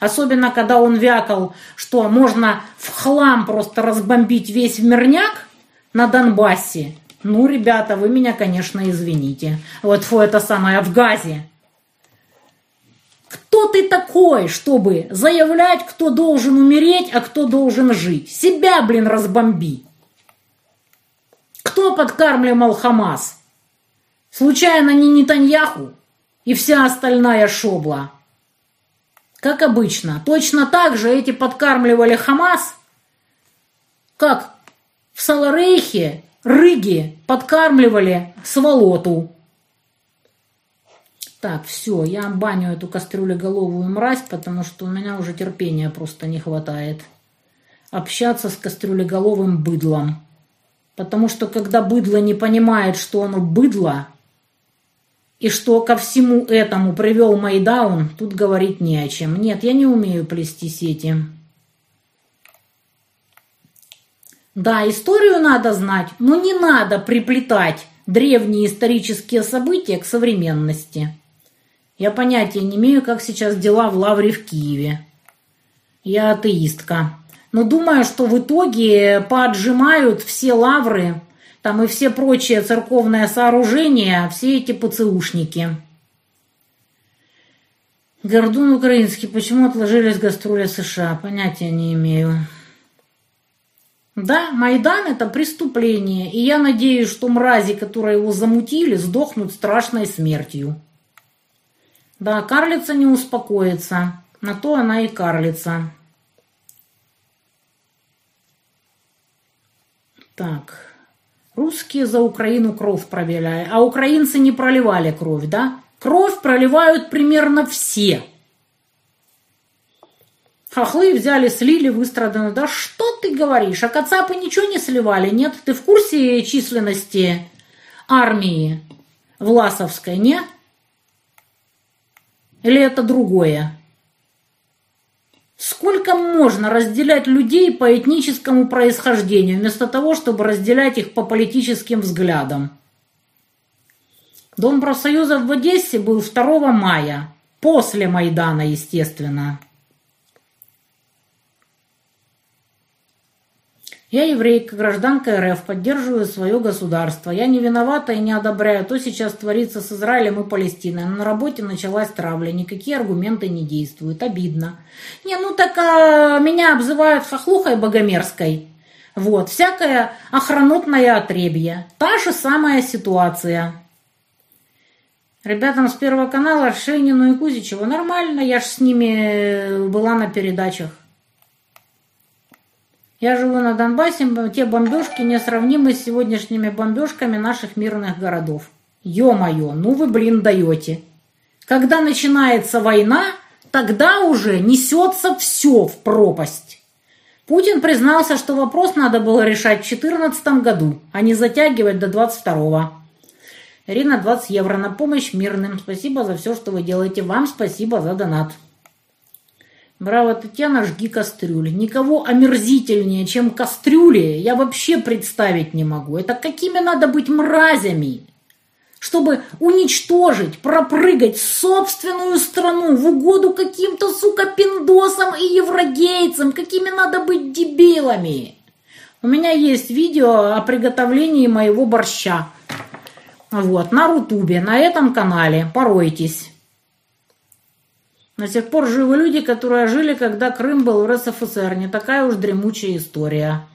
Особенно, когда он вякал, что можно в хлам просто разбомбить весь мирняк на Донбассе. Ну, ребята, вы меня, конечно, извините. Вот фу, это самое, в Газе. Кто ты такой, чтобы заявлять, кто должен умереть, а кто должен жить? Себя, блин, разбомби. Кто подкармливал Хамас? Случайно не Нетаньяху и вся остальная шобла? Как обычно. Точно так же эти подкармливали Хамас, как в Саларейхе рыги подкармливали сволоту. Так, все, я баню эту кастрюлеголовую мразь, потому что у меня уже терпения просто не хватает общаться с кастрюлеголовым быдлом. Потому что, когда быдло не понимает, что оно быдло, и что ко всему этому привел Майдаун, тут говорить не о чем. Нет, я не умею плести сети. Да, историю надо знать, но не надо приплетать древние исторические события к современности. Я понятия не имею, как сейчас дела в Лавре в Киеве. Я атеистка. Но думаю, что в итоге поотжимают все лавры, там и все прочие церковные сооружения, все эти ПЦУшники. Гордун украинский. Почему отложились гастроли США? Понятия не имею. Да, Майдан – это преступление. И я надеюсь, что мрази, которые его замутили, сдохнут страшной смертью. Да, карлица не успокоится. На то она и карлица. Так, русские за Украину кровь проливали, а украинцы не проливали кровь, да? Кровь проливают примерно все. Хохлы взяли, слили, выстраданы. Да что ты говоришь? А кацапы ничего не сливали? Нет? Ты в курсе численности армии Власовской, не? Или это другое? Сколько можно разделять людей по этническому происхождению, вместо того, чтобы разделять их по политическим взглядам? Дом профсоюзов в Одессе был второго мая, после Майдана, естественно. Я еврейка, гражданка РФ, поддерживаю свое государство. Я не виновата и не одобряю то, сейчас творится с Израилем и Палестиной. Но на работе началась травля, никакие аргументы не действуют. Обидно. Не, ну так а, меня обзывают хохлухой богомерзкой. Вот, всякое охранутное отребье. Та же самая ситуация. Ребятам с Первого канала, Шейнину и Кузичеву, нормально, я ж с ними была на передачах. Я живу на Донбассе, те бомбежки несравнимы с сегодняшними бомбежками наших мирных городов. Ё-моё, ну вы, блин, даете. Когда начинается война, тогда уже несется все в пропасть. Путин признался, что вопрос надо было решать в две тысячи четырнадцатом году, а не затягивать до двадцать второго. Ирина, двадцать евро на помощь мирным. Спасибо за все, что вы делаете. Вам спасибо за донат. Браво, Татьяна, жги кастрюли. Никого омерзительнее, чем кастрюли, я вообще представить не могу. Это какими надо быть мразями, чтобы уничтожить, пропрыгать собственную страну в угоду каким-то, сука, пиндосам и еврогейцам. Какими надо быть дебилами. У меня есть видео о приготовлении моего борща. Вот, на Рутубе, на этом канале. Поройтесь. До сих пор живы люди, которые жили, когда Крым был в РСФСР. Не такая уж дремучая история.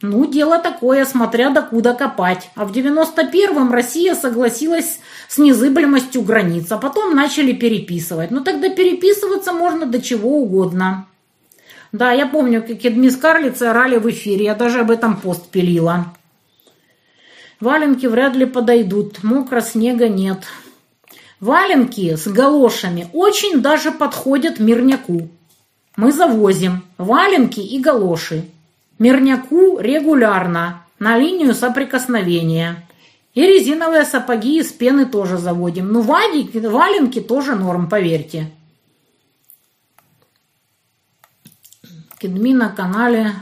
Ну, дело такое, смотря докуда копать. А в девяносто первом Россия согласилась с незыблемостью границ, а потом начали переписывать. Ну, тогда переписываться можно до чего угодно. Да, я помню, как Эдми Скарлетт орали в эфире. Я даже об этом пост пилила. Валенки вряд ли подойдут. Мокро, снега нет. Валенки с галошами очень даже подходят мирняку. Мы завозим валенки и галоши мирняку регулярно на линию соприкосновения. И резиновые сапоги из пены тоже заводим. Ну, валенки тоже норм, поверьте. Кедми на канале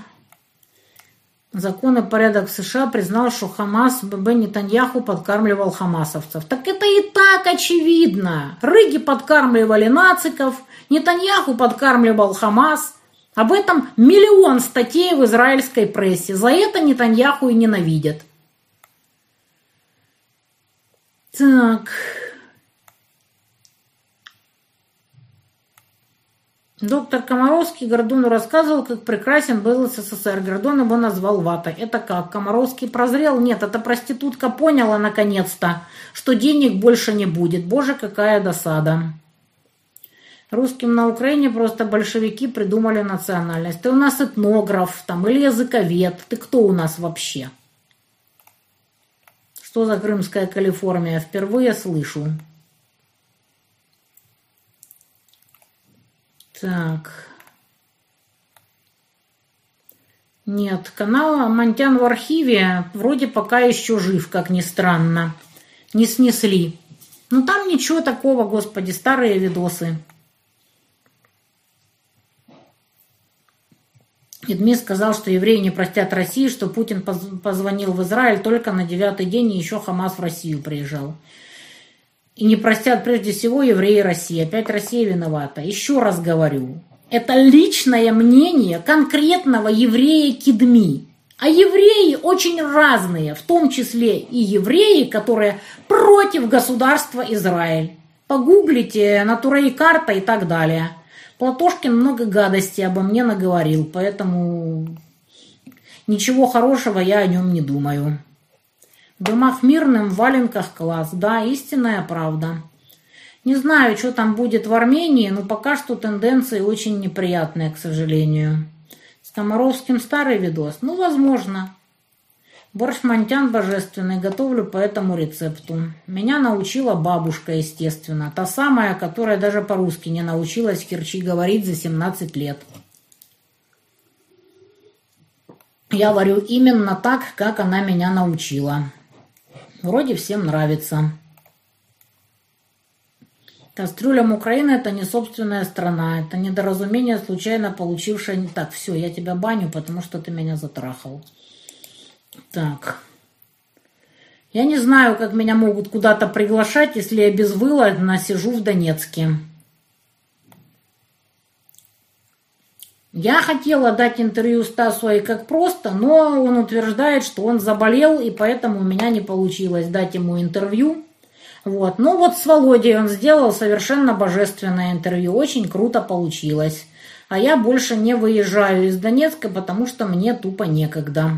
«Закон и порядок» в США признал, что Хамас, ББ Нетаньяху подкармливал хамасовцев. Так это и так очевидно. Рыги подкармливали нациков, Нетаньяху подкармливал Хамас. Об этом миллион статей в израильской прессе. За это Нетаньяху и ненавидят. Так. Доктор Комаровский Гордону рассказывал, как прекрасен был СССР. Гордон его назвал ватой. Это как? Комаровский прозрел? Нет, эта проститутка поняла наконец-то, что денег больше не будет. Боже, какая досада. Русским на Украине просто большевики придумали национальность. Ты у нас этнограф там, или языковед. Ты кто у нас вообще? Что за Крымская Калифорния? Впервые слышу. Так. Нет, канал Монтян в архиве вроде пока еще жив, как ни странно. Не снесли. Ну там ничего такого, господи, старые видосы. Эдми сказал, что евреи не простят России, что Путин позвонил в Израиль только на девятый день, и еще Хамас в Россию приезжал. И не простят прежде всего евреи России. Опять Россия виновата. Еще раз говорю, это личное мнение конкретного еврея Кедми. А евреи очень разные, в том числе и евреи, которые против государства Израиль. Погуглите Натурей Карта и так далее. Платошкин много гадостей обо мне наговорил, поэтому ничего хорошего я о нем не думаю. В домах мирным, в валенках класс. Да, истинная правда. Не знаю, что там будет в Армении, но пока что тенденции очень неприятные, к сожалению. С Комаровским старый видос. Ну, возможно. Борщ Монтян божественный. Готовлю по этому рецепту. Меня научила бабушка, естественно. Та самая, которая даже по-русски не научилась в Керчи говорить за семнадцать лет. Я варю именно так, как она меня научила. Вроде всем нравится. Кастрюлям Украины это не собственная страна. Это недоразумение, случайно получившее не так. Все, я тебя баню, потому что ты меня затрахал. Так. Я не знаю, как меня могут куда-то приглашать, если я безвылазно сижу в Донецке. Я хотела дать интервью Стасу и как просто, но он утверждает, что он заболел, и поэтому у меня не получилось дать ему интервью. Вот. Ну вот с Володей он сделал совершенно божественное интервью, очень круто получилось. А я больше не выезжаю из Донецка, потому что мне тупо некогда.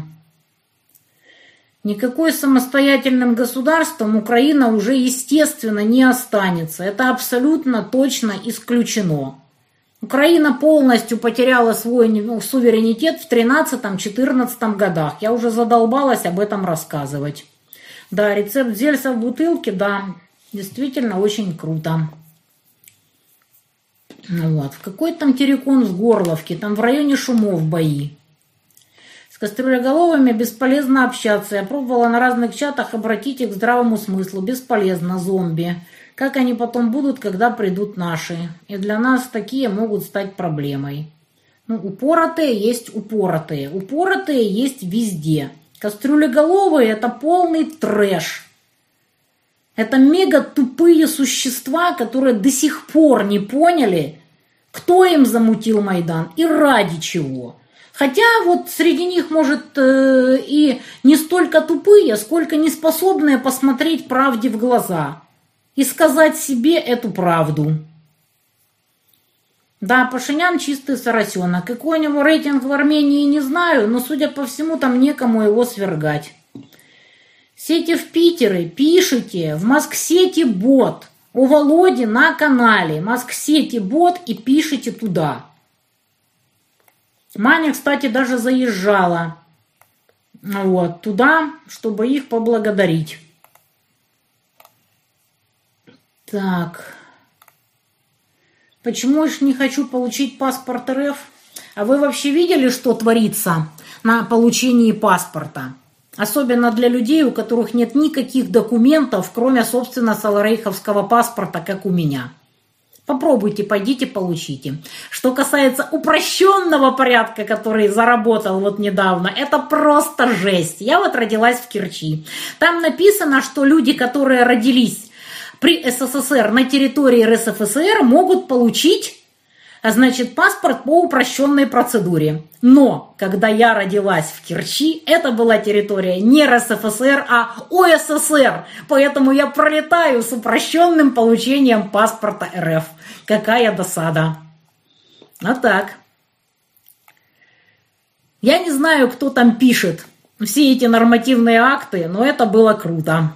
Никакой самостоятельным государством Украина уже, естественно, не останется. Это абсолютно точно исключено. Украина полностью потеряла свой суверенитет в тринадцатом-четырнадцатом годах. Я уже задолбалась об этом рассказывать. Да, рецепт Зельса в бутылке, да, действительно очень круто. Вот. Какой там террикон в Горловке? Там в районе Шумов бои. С кастрюлеголовыми бесполезно общаться. Я пробовала на разных чатах обратить их к здравому смыслу. Бесполезно, зомби. Как они потом будут, когда придут наши? И для нас такие могут стать проблемой. Ну, упоротые есть упоротые. Упоротые есть везде. Кастрюлеголовые – это полный трэш. Это мега тупые существа, которые до сих пор не поняли, кто им замутил Майдан и ради чего. Хотя вот среди них, может, и не столько тупые, сколько неспособные посмотреть правде в глаза и сказать себе эту правду. Да, Пашинян чистый соросенок. Какой у него рейтинг в Армении, не знаю, но, судя по всему, там некому его свергать. Сети в Питере, пишите в Москсети бот. У Володи на канале Москсети бот и пишите туда. Маня, кстати, даже заезжала вот, туда, чтобы их поблагодарить. Так... Почему я не хочу получить паспорт РФ? А вы вообще видели, что творится на получении паспорта? Особенно для людей, у которых нет никаких документов, кроме, собственно, саларейховского паспорта, как у меня. Попробуйте, пойдите, получите. Что касается упрощенного порядка, который заработал вот недавно, это просто жесть. Я вот родилась в Керчи. Там написано, что люди, которые родились при СССР на территории РСФСР, могут получить, значит, паспорт по упрощенной процедуре. Но когда я родилась в Керчи, это была территория не РСФСР, а ОССР. Поэтому я пролетаю с упрощенным получением паспорта РФ. Какая досада. А так. Я не знаю, кто там пишет все эти нормативные акты, но это было круто.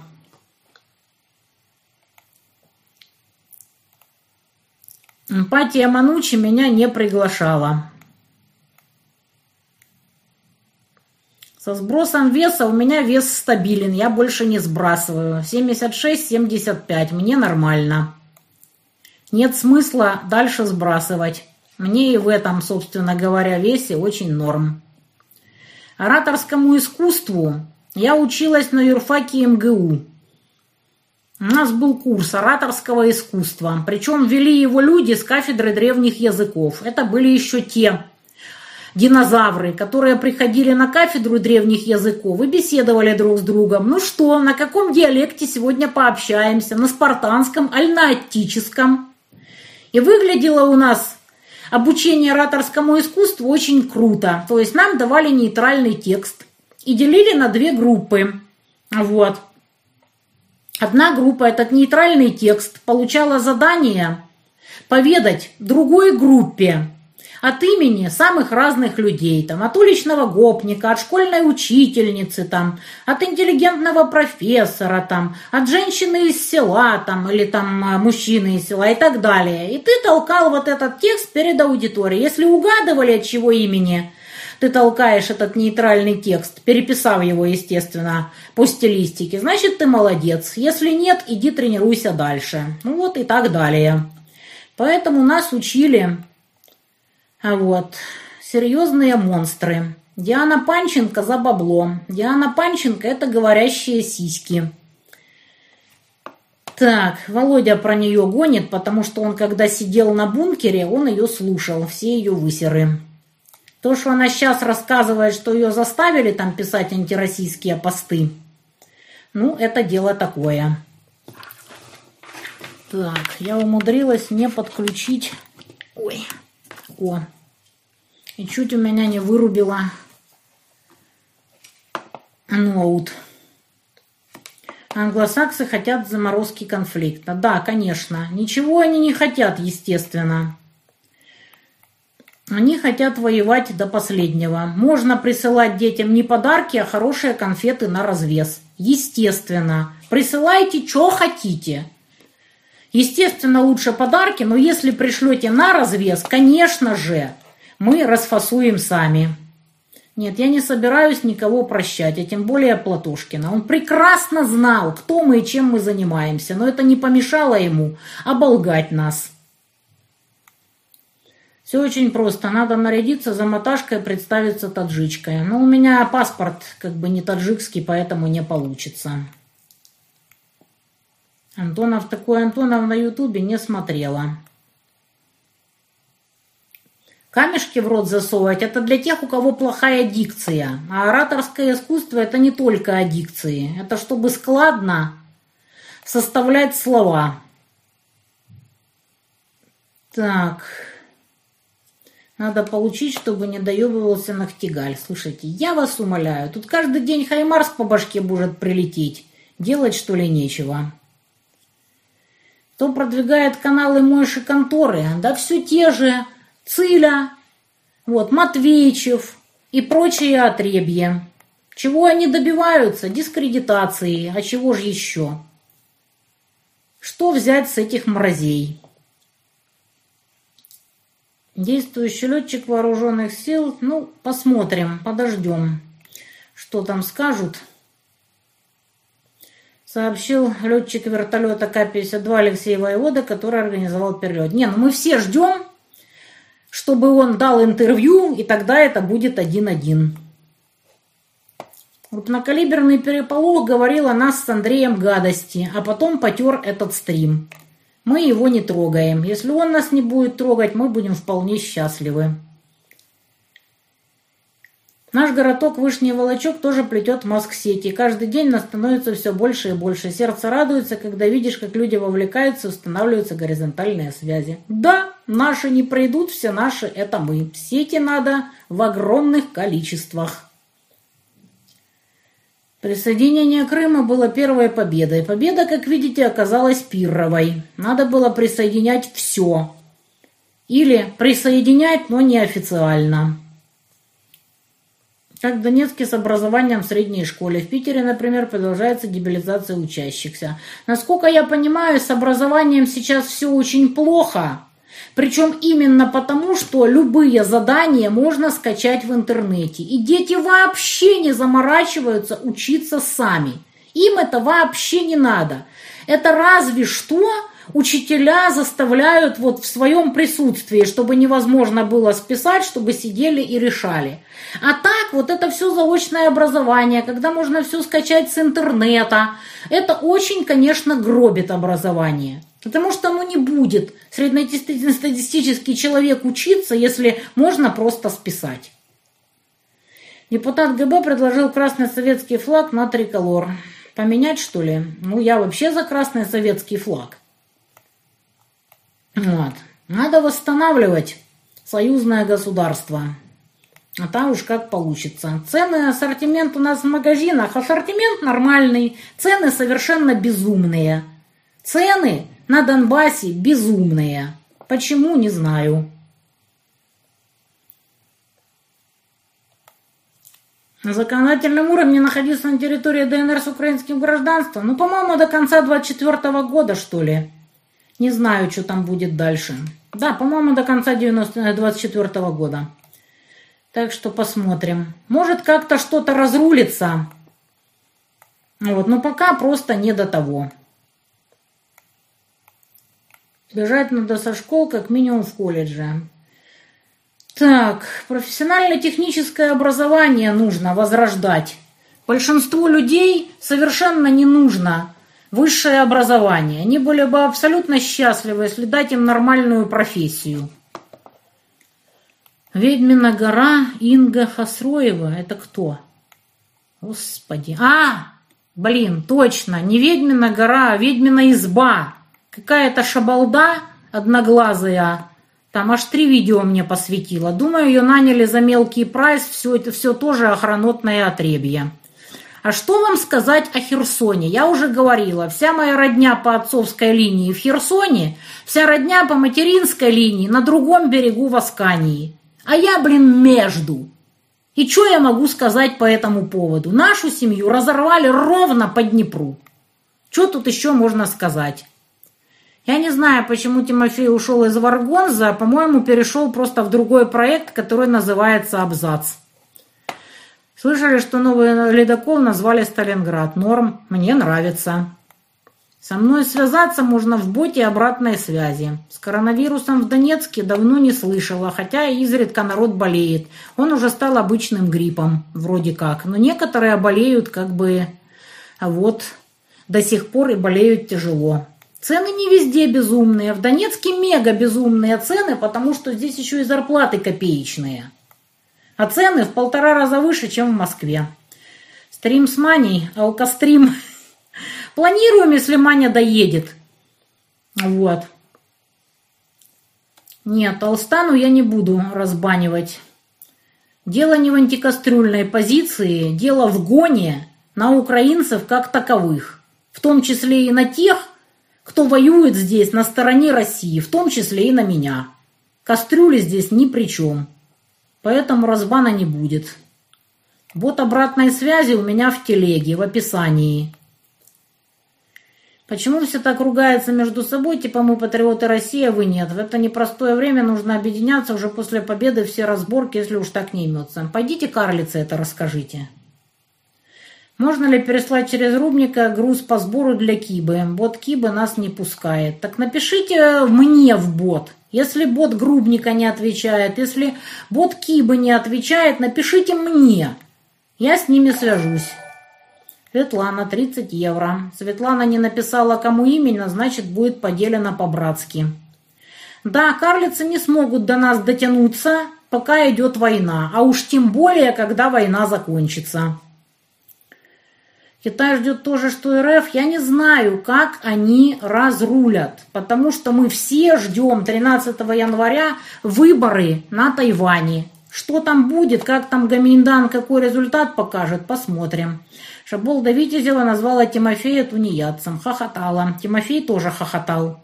Патия Манучи меня не приглашала. Со сбросом веса у меня вес стабилен, я больше не сбрасываю. семьдесят шесть - семьдесят пять, мне нормально. Нет смысла дальше сбрасывать. Мне и в этом, собственно говоря, весе очень норм. Ораторскому искусству я училась на юрфаке МГУ. У нас был курс ораторского искусства, причем вели его люди с кафедры древних языков. Это были еще те динозавры, которые приходили на кафедру древних языков и беседовали друг с другом. Ну что, на каком диалекте сегодня пообщаемся? На спартанском, аль на аттическом? И выглядело у нас обучение ораторскому искусству очень круто. То есть нам давали нейтральный текст и делили на две группы. Вот. Одна группа этот нейтральный текст получала задание поведать другой группе от имени самых разных людей, там, от уличного гопника, от школьной учительницы, там, от интеллигентного профессора, там, от женщины из села там, или там, мужчины из села и так далее. И ты толкал вот этот текст перед аудиторией. Если угадывали, от чего имени ты толкаешь этот нейтральный текст, переписав его, естественно, по стилистике, значит, ты молодец. Если нет, иди тренируйся дальше. Ну вот и так далее. Поэтому нас учили вот, серьезные монстры. Диана Панченко за бабло. Диана Панченко – это говорящие сиськи. Так, Володя про нее гонит, потому что он, когда сидел на бункере, он ее слушал, все ее высеры. То, что она сейчас рассказывает, что ее заставили там писать антироссийские посты, Ну, это дело такое. Так, я умудрилась не подключить... Ой, о, и чуть у меня не вырубила ноут. Англосаксы хотят заморозки конфликта. Да, конечно. Ничего они не хотят, естественно. Они хотят воевать до последнего. Можно присылать детям не подарки, а хорошие конфеты на развес. Естественно. Присылайте, что хотите. Естественно, лучше подарки, но если пришлете на развес, конечно же, мы расфасуем сами. Нет, я не собираюсь никого прощать, а тем более Платошкина. Он прекрасно знал, кто мы и чем мы занимаемся, но это не помешало ему оболгать нас. Все очень просто. Надо нарядиться замоташкой и представиться таджичкой. Но у меня паспорт как бы не таджикский, поэтому не получится. Антонов такой Антонов на ютубе не смотрела. Камешки в рот засовывать – это для тех, у кого плохая дикция. А ораторское искусство – это не только о дикции. Это чтобы складно составлять слова. Так. Надо получить, чтобы не доебывался Нахтигаль. Слушайте, я вас умоляю, тут каждый день Хаймарс по башке может прилететь. Делать, что ли, нечего. Кто продвигает каналы Мойши Конторы? Да все те же... Циля, вот, Матвеичев и прочие отребья. Чего они добиваются? Дискредитации. А чего же еще? Что взять с этих мразей? Действующий летчик вооруженных сил. Ну, посмотрим, подождем, что там скажут. Сообщил летчик вертолета Ка пятьдесят два Алексей Воевода, который организовал перелет. Не, ну мы все ждем, чтобы он дал интервью, и тогда это будет один-один. Крупнокалиберный переполох говорил о нас с Андреем гадости, а потом потер этот стрим. Мы его не трогаем. Если он нас не будет трогать, мы будем вполне счастливы. Наш городок Вышний Волочок тоже плетет маск-сети. Каждый день нас становится все больше и больше. Сердце радуется, когда видишь, как люди вовлекаются, устанавливаются горизонтальные связи. Да, наши не пройдут, все наши – это мы. Сети надо в огромных количествах. Присоединение Крыма было первой победой. Победа, как видите, оказалась пирровой. Надо было присоединять все. Или присоединять, но неофициально. Как в Донецке с образованием в средней школе. В Питере, например, продолжается дебилизация учащихся. Насколько я понимаю, с образованием сейчас все очень плохо. Причем именно потому, что любые задания можно скачать в интернете. И дети вообще не заморачиваются учиться сами. Им это вообще не надо. Это разве что учителя заставляют вот в своем присутствии, чтобы невозможно было списать, чтобы сидели и решали. А так вот это все заочное образование, когда можно все скачать с интернета. Это очень, конечно, гробит образование. Потому что ну, не будет среднестатистический человек учиться, если можно просто списать. Депутат Гэ Бэ предложил красный советский флаг на триколор. Поменять, что ли? Ну, я вообще за красный советский флаг. Вот. Надо восстанавливать союзное государство. А там уж как получится. Цены, ассортимент у нас в магазинах. Ассортимент нормальный. Цены совершенно безумные. Цены на Донбассе безумные. Почему, не знаю. На законодательном уровне находиться на территории Дэ Эн Эр с украинским гражданством. Ну, по-моему, до конца двадцать четвёртого года, что ли. Не знаю, что там будет дальше. Да, по-моему, до конца двадцать четвёртого года. Так что посмотрим. Может, как-то что-то разрулится. Вот, но пока просто не до того. Бежать надо со школ, как минимум в колледже. Так, профессионально-техническое образование нужно возрождать. Большинству людей совершенно не нужно высшее образование. Они были бы абсолютно счастливы, если дать им нормальную профессию. Ведьмина гора, Инга Хасроева. Это кто? Господи. А! Блин, точно, не ведьмина гора, а ведьмина изба. Какая-то шабалда одноглазая. Там аж три видео мне посвятила. Думаю, ее наняли за мелкий прайс. Все это все тоже охранотное отребье. А что вам сказать о Херсоне? Я уже говорила, вся моя родня по отцовской линии в Херсоне, вся родня по материнской линии на другом берегу в Аскании. А я, блин, между. И что я могу сказать по этому поводу? Нашу семью разорвали ровно по Днепру. Что тут еще можно сказать? Я не знаю, почему Тимофей ушел из Варгонза, по-моему, перешел просто в другой проект, который называется «Абзац». Слышали, что новый ледокол назвали Сталинград. Норм, мне нравится. Со мной связаться можно в боте обратной связи. С коронавирусом в Донецке давно не слышала, хотя изредка народ болеет. Он уже стал обычным гриппом, вроде как. Но некоторые болеют как бы вот до сих пор и болеют тяжело. Цены не везде безумные. В Донецке мега безумные цены, потому что здесь еще и зарплаты копеечные. А цены в полтора раза выше, чем в Москве. Стрим с Маней, алкострим. Планируем, если Маня доедет. Вот. Нет, Алстану я не буду разбанивать. Дело не в антикастрюльной позиции, дело в гоне на украинцев как таковых. В том числе и на тех, кто воюет здесь на стороне России, в том числе и на меня. Кастрюли здесь ни при чем. Поэтому разбана не будет. Вот обратной связи у меня в телеге, в описании. Почему все так ругаются между собой, типа мы патриоты России, а вы нет? В это непростое время нужно объединяться уже после победы, все разборки, если уж так не имется. Пойдите карлице это расскажите. Можно ли переслать через Рубника груз по сбору для Кибы? Бот Кибы нас не пускает. Так напишите мне в бот. Если бот Грубника не отвечает, если бот Киба не отвечает, напишите мне. Я с ними свяжусь. Светлана, тридцать евро. Светлана не написала, кому именно, значит, будет поделено по-братски. Да, карлицы не смогут до нас дотянуться, пока идет война. А уж тем более, когда война закончится. Китай ждет то же, что РФ. Я не знаю, как они разрулят, потому что мы все ждем тринадцатого января выборы на Тайване. Что там будет, как там Гоминьдан, какой результат покажет, посмотрим. Шаболда Витязева назвала Тимофея тунеядцем. Хохотала. Тимофей тоже хохотал.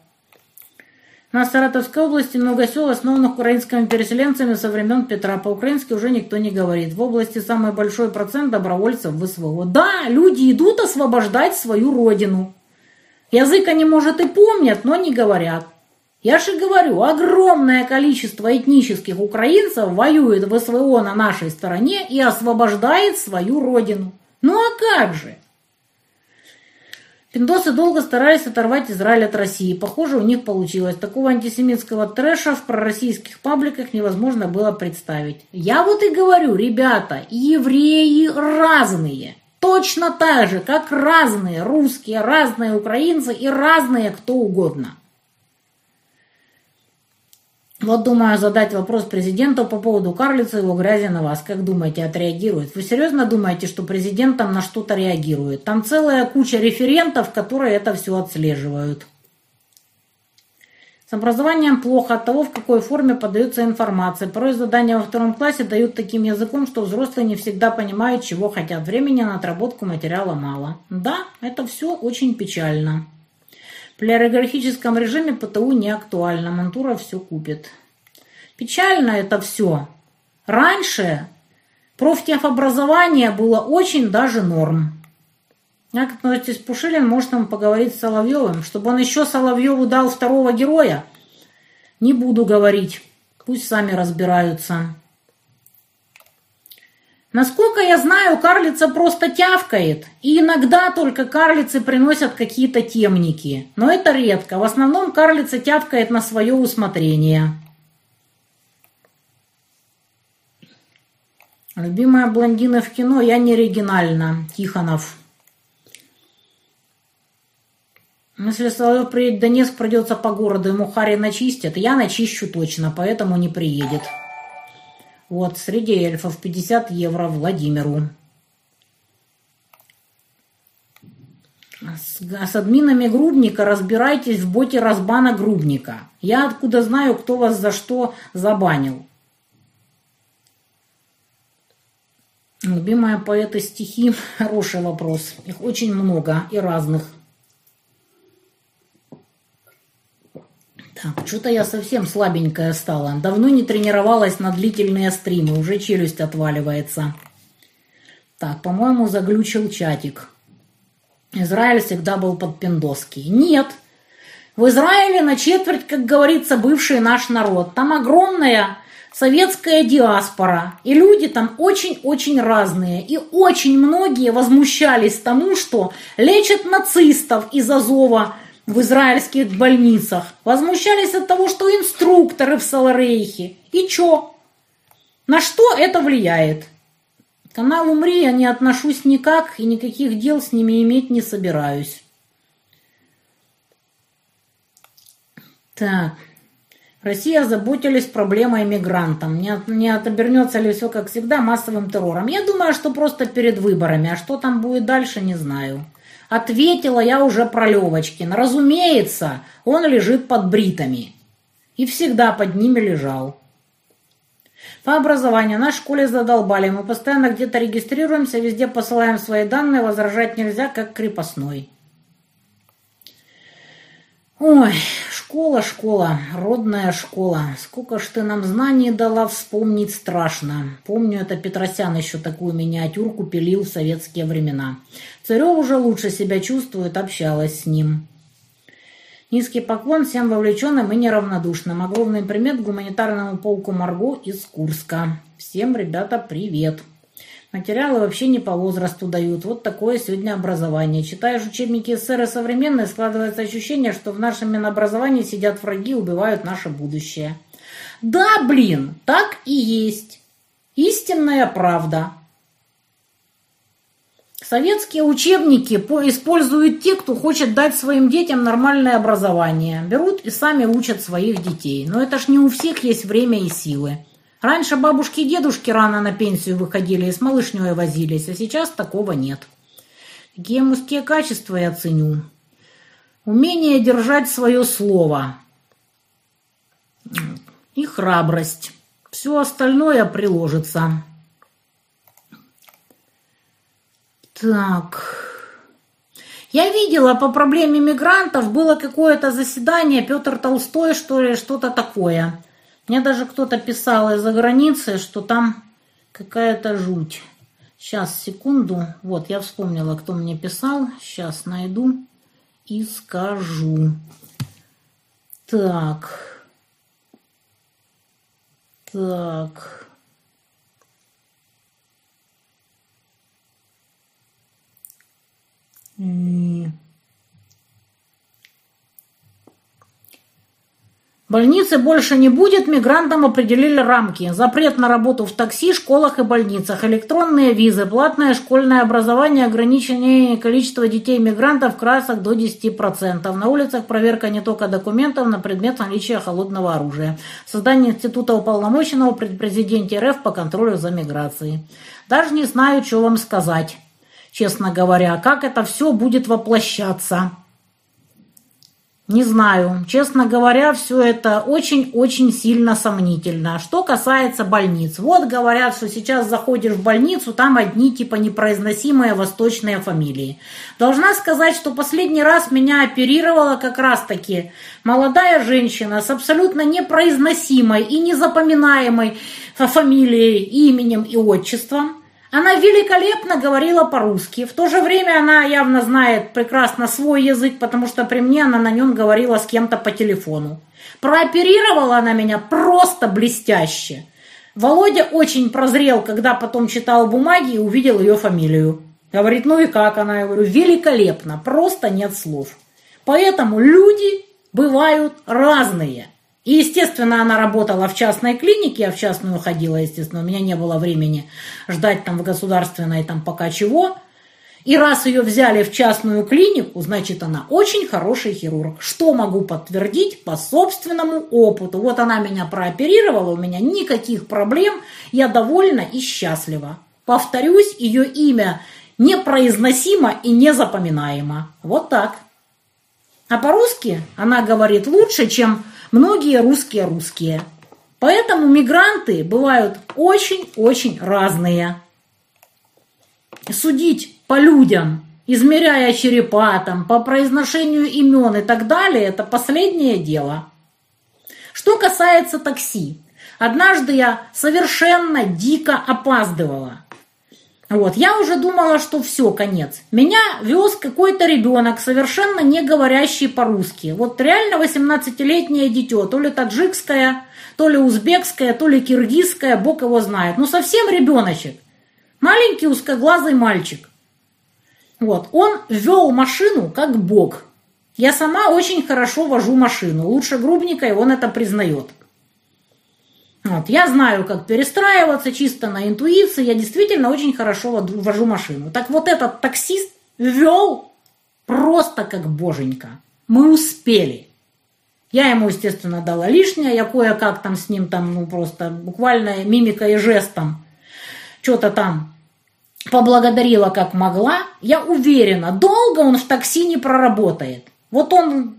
На Саратовской области много сел, основанных украинскими переселенцами со времен Петра. По-украински уже никто не говорит. В области самый большой процент добровольцев в СВО. Да, люди идут освобождать свою родину. Язык они, может, и помнят, но не говорят. Я же говорю, огромное количество этнических украинцев воюет в СВО на нашей стороне и освобождает свою родину. Ну а как же? Пиндосы долго старались оторвать Израиль от России. Похоже, у них получилось. Такого антисемитского трэша в пророссийских пабликах невозможно было представить. Я вот и говорю, ребята, евреи разные. Точно так же, как разные русские, разные украинцы и разные кто угодно. Вот думаю задать вопрос президенту по поводу карлицы и его грязи на вас. Как думаете, отреагирует? Вы серьезно думаете, что президент там на что-то реагирует? Там целая куча референтов, которые это все отслеживают. С образованием плохо от того, в какой форме подается информация. Порой задания во втором классе дают таким языком, что взрослые не всегда понимают, чего хотят. Времени на отработку материала мало. Да, это все очень печально. В олигархическом режиме ПТУ не актуально. Мантуров все купит. Печально это все. Раньше профтехобразование было очень даже норм. Как относитесь Пушилин? Может, он поговорит с Соловьевым? Чтобы он еще Соловьеву дал второго героя? Не буду говорить. Пусть сами разбираются. Насколько я знаю, карлица просто тявкает. И иногда только карлицы приносят какие-то темники. Но это редко. В основном карлица тявкает на свое усмотрение. Любимая блондина в кино, я не оригинальна. Тихонов. Если Соловьев приедет в Донецк, придется по городу. Ему Харри начистят. Я начищу точно, поэтому не приедет. Вот, среди эльфов пятьдесят евро Владимиру. С, с админами Грубника разбирайтесь в боте разбана Грубника. Я откуда знаю, кто вас за что забанил. Любимая поэта стихи? Хороший вопрос. Их очень много и разных. Так, что-то я совсем слабенькая стала. Давно не тренировалась на длительные стримы. Уже челюсть отваливается. Так, по-моему, заглючил чатик. Израиль всегда был под пиндоски. Нет. В Израиле на четверть, как говорится, бывший наш народ. Там огромная советская диаспора. И люди там очень-очень разные. И очень многие возмущались тому, что лечат нацистов из Азова в израильских больницах. Возмущались от того, что инструкторы в Саларейхе. И чё? На что это влияет? Канал «Умри» я не отношусь никак и никаких дел с ними иметь не собираюсь. Так. Россия заботились проблемой мигрантов. Не, от, не отобернется ли все, как всегда, массовым террором? Я думаю, что просто перед выборами. А что там будет дальше, не знаю. Ответила я уже про Левочкина. Разумеется, он лежит под бритами. И всегда под ними лежал. По образованию. Нас в школе задолбали. Мы постоянно где-то регистрируемся, везде посылаем свои данные. Возражать нельзя, как крепостной. Ой, школа, школа, родная школа. Сколько ж ты нам знаний дала, вспомнить страшно. Помню, это Петросян еще такую миниатюрку пилил в советские времена. Царев уже лучше себя чувствует, общалась с ним. Низкий поклон всем вовлеченным и неравнодушным. Огромный примет гуманитарному полку Марго из Курска. Всем, ребята, привет. Материалы вообще не по возрасту дают. Вот такое сегодня образование. Читаешь учебники эс эс эс эр и современные, складывается ощущение, что в нашем минобразовании сидят враги и убивают наше будущее. Да, блин, так и есть. Истинная правда. Советские учебники используют те, кто хочет дать своим детям нормальное образование. Берут и сами учат своих детей. Но это ж не у всех есть время и силы. Раньше бабушки и дедушки рано на пенсию выходили и с малышней возились, а сейчас такого нет. Какие мужские качества я ценю? Умение держать свое слово и храбрость. Все остальное приложится. Так. Я видела, по проблеме мигрантов было какое-то заседание, Петр Толстой, что ли, что-то такое. Мне даже кто-то писал из-за границы, что там какая-то жуть. Сейчас, секунду. Вот, я вспомнила, кто мне писал. Сейчас найду и скажу. Так. Так. Больницы больше не будет, мигрантам определили рамки. Запрет на работу в такси, школах и больницах, электронные визы, платное школьное образование, ограничение количества детей-мигрантов в красок до десяти процентов. На улицах проверка не только документов на предмет наличия холодного оружия. Создание института уполномоченного при президенте эр эф по контролю за миграцией. Даже не знаю, что вам сказать. Честно говоря, как это все будет воплощаться? Не знаю. Честно говоря, все это очень-очень сильно сомнительно. Что касается больниц. Вот говорят, что сейчас заходишь в больницу, там одни типа непроизносимые восточные фамилии. Должна сказать, что последний раз меня оперировала как раз-таки молодая женщина с абсолютно непроизносимой и незапоминаемой фамилией, именем и отчеством. Она великолепно говорила по-русски. В то же время она явно знает прекрасно свой язык, потому что при мне она на нем говорила с кем-то по телефону. Прооперировала она меня просто блестяще. Володя очень прозрел, когда потом читал бумаги и увидел ее фамилию. Говорит, ну и как она? Я говорю, великолепно, просто нет слов. Поэтому люди бывают разные. И, естественно, она работала в частной клинике, я в частную ходила, естественно, у меня не было времени ждать там в государственной там пока чего. И раз ее взяли в частную клинику, значит, она очень хороший хирург. Что могу подтвердить по собственному опыту. Вот она меня прооперировала, у меня никаких проблем, я довольна и счастлива. Повторюсь, ее имя непроизносимо и незапоминаемо. Вот так. А по-русски она говорит лучше, чем многие русские русские. Поэтому мигранты бывают очень-очень разные. Судить по людям, измеряя черепа, там, по произношению имен и так далее, это последнее дело. Что касается такси. Однажды я совершенно дико опаздывала. Вот, я уже думала, что все, конец. Меня вез какой-то ребенок, совершенно не говорящий по-русски. Вот реально восемнадцатилетнее дитё, то ли таджикское, то ли узбекское, то ли киргизское, бог его знает. Ну, совсем ребеночек. Маленький узкоглазый мальчик. Вот, он вёл машину как бог. Я сама очень хорошо вожу машину. Лучше грубника, и он это признает. Вот, я знаю, как перестраиваться чисто на интуиции. Я действительно очень хорошо вожу машину. Так вот этот таксист вел просто как боженька. Мы успели. Я ему, естественно, дала лишнее. Я кое-как там с ним там, ну, просто буквально мимикой и жестом что-то там поблагодарила, как могла. Я уверена, долго он в такси не проработает. Вот он...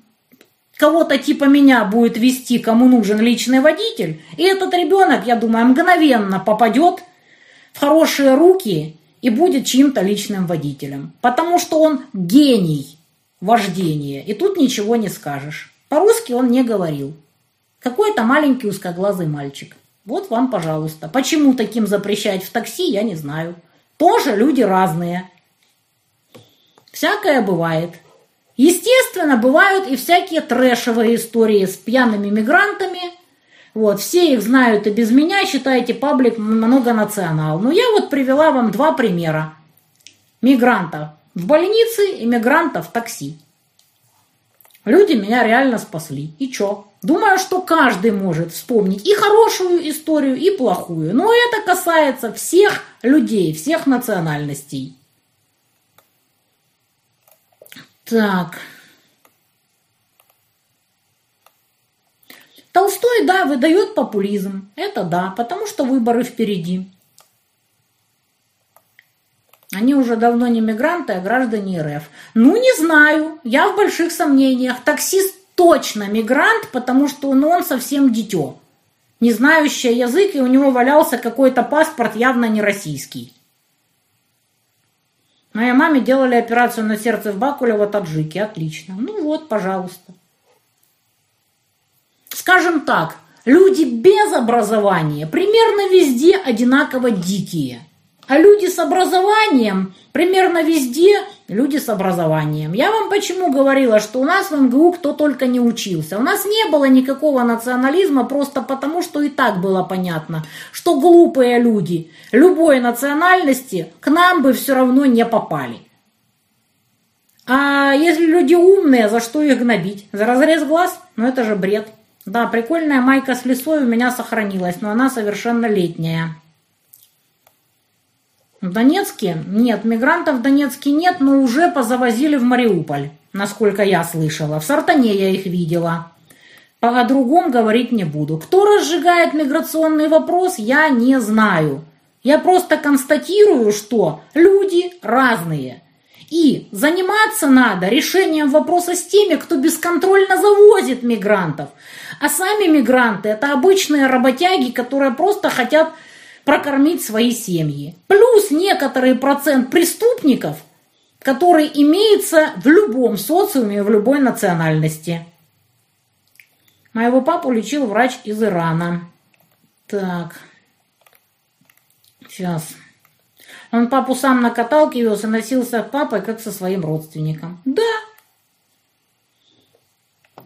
кого-то типа меня будет вести, кому нужен личный водитель, и этот ребенок, я думаю, мгновенно попадет в хорошие руки и будет чьим-то личным водителем. Потому что он гений вождения, и тут ничего не скажешь. По-русски он не говорил. Какой-то маленький узкоглазый мальчик. Вот вам, пожалуйста. Почему таким запрещать в такси, я не знаю. Тоже люди разные. Всякое бывает. Естественно, бывают и всякие трэшевые истории с пьяными мигрантами. Вот, все их знают и без меня, считайте, паблик многонационал. Но я вот привела вам два примера. Мигрантов в больнице и мигрантов в такси. Люди меня реально спасли. И чё? Думаю, что каждый может вспомнить и хорошую историю, и плохую. Но это касается всех людей, всех национальностей. Так. Толстой, да, выдает популизм. Это да, потому что выборы впереди. Они уже давно не мигранты, а граждане РФ. Ну, не знаю, я в больших сомнениях. Таксист точно мигрант, потому что ну, он совсем дитё, не знающий язык, и у него валялся какой-то паспорт, явно не российский. Моей маме делали операцию на сердце в Бакулево, таджики. Отлично. Ну вот, пожалуйста. Скажем так, люди без образования примерно везде одинаково дикие. А люди с образованием примерно везде люди с образованием. Я вам почему говорила, что у нас в МГУ кто только не учился. У нас не было никакого национализма просто потому, что и так было понятно, что глупые люди любой национальности к нам бы все равно не попали. А если люди умные, за что их гнобить? За разрез глаз? Ну это же бред. Да, прикольная майка с лисой у меня сохранилась, но она совершенно летняя. В Донецке? Нет, мигрантов в Донецке нет, но уже позавозили в Мариуполь, насколько я слышала. В Сартане я их видела. О другом говорить не буду. Кто разжигает миграционный вопрос, я не знаю. Я просто констатирую, что люди разные. И заниматься надо решением вопроса с теми, кто бесконтрольно завозит мигрантов. А сами мигранты – это обычные работяги, которые просто хотят... прокормить свои семьи. Плюс некоторый процент преступников, который имеется в любом социуме, в любой национальности. Моего папу лечил врач из Ирана. Так. Сейчас. Он папу сам на каталке вез и носился с папой, как со своим родственником. Да.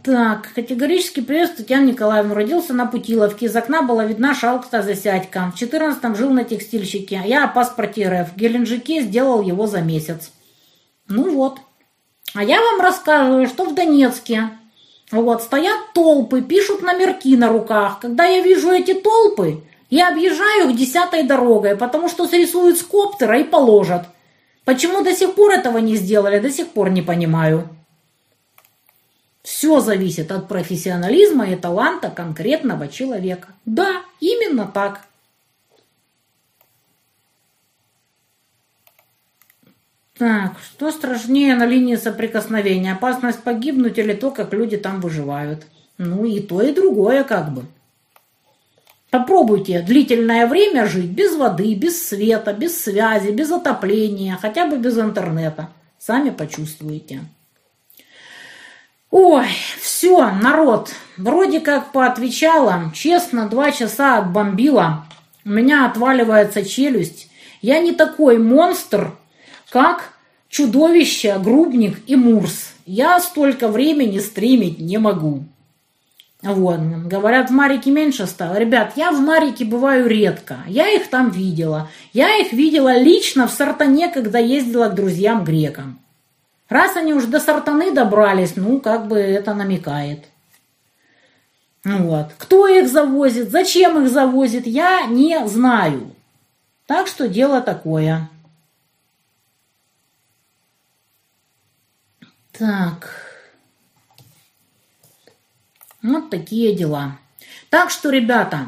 Так, категорически привет, Татьяна Николаевна. Родился на Путиловке. Из окна была видна шалка Засядька. В четырнадцатом жил на текстильщике. Я о паспорте РФ. В Геленджике сделал его за месяц. Ну вот. А я вам рассказываю, что в Донецке вот стоят толпы, пишут номерки на руках. Когда я вижу эти толпы, я объезжаю их десятой дорогой, потому что срисуют с коптера и положат. Почему до сих пор этого не сделали, до сих пор не понимаю. Все зависит от профессионализма и таланта конкретного человека. Да, именно так. Так, что страшнее на линии соприкосновения? Опасность погибнуть или то, как люди там выживают? Ну и то, и другое как бы. Попробуйте длительное время жить без воды, без света, без связи, без отопления, хотя бы без интернета. Сами почувствуете. Ой, все, народ, вроде как поотвечала, честно, два часа отбомбила, у меня отваливается челюсть. Я не такой монстр, как чудовище, грубник и мурс. Я столько времени стримить не могу. Вот, говорят, в Марике меньше стало. Ребят, я в Марике бываю редко, я их там видела. Я их видела лично в Сартане, когда ездила к друзьям-грекам. Раз они уже до Сартаны добрались, ну, как бы это намекает. Вот. Кто их завозит, зачем их завозит, я не знаю. Так что дело такое. Так. Вот такие дела. Так что, ребята,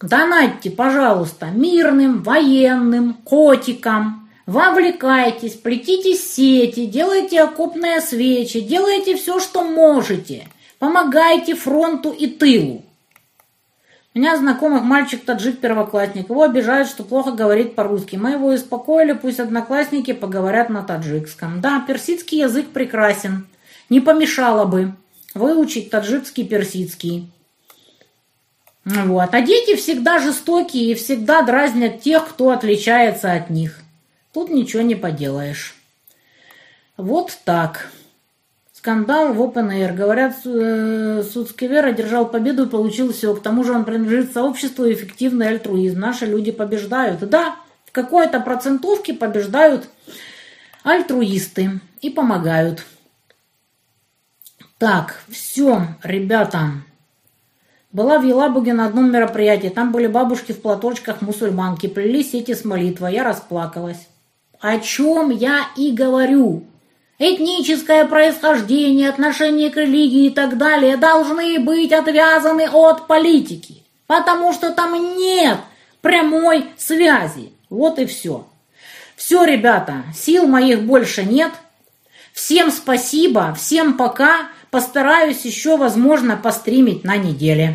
донатьте, пожалуйста, мирным, военным, котикам. Вовлекайтесь, плетите сети, делайте окопные свечи, делайте все, что можете. Помогайте фронту и тылу. У меня знакомых мальчик-таджик-первоклассник. Его обижают, что плохо говорит по-русски. Мы его успокоили, пусть одноклассники поговорят на таджикском. Да, персидский язык прекрасен. Не помешало бы выучить таджикский-персидский. Вот. А дети всегда жестокие и всегда дразнят тех, кто отличается от них. Тут ничего не поделаешь. Вот так. Скандал в Open Air. Говорят, Суцкевер одержал победу и получил все. К тому же он принадлежит сообществу и эффективный альтруизм. Наши люди побеждают. Да, в какой-то процентовке побеждают альтруисты и помогают. Так, все, ребята. Была в Елабуге на одном мероприятии. Там были бабушки в платочках мусульманки. Плели сети с молитвой. Я расплакалась. О чем я и говорю. Этническое происхождение, отношение к религии и так далее должны быть отвязаны от политики, потому что там нет прямой связи. Вот и все. Все, ребята, сил моих больше нет. Всем спасибо, всем пока. Постараюсь еще, возможно, постримить на неделе.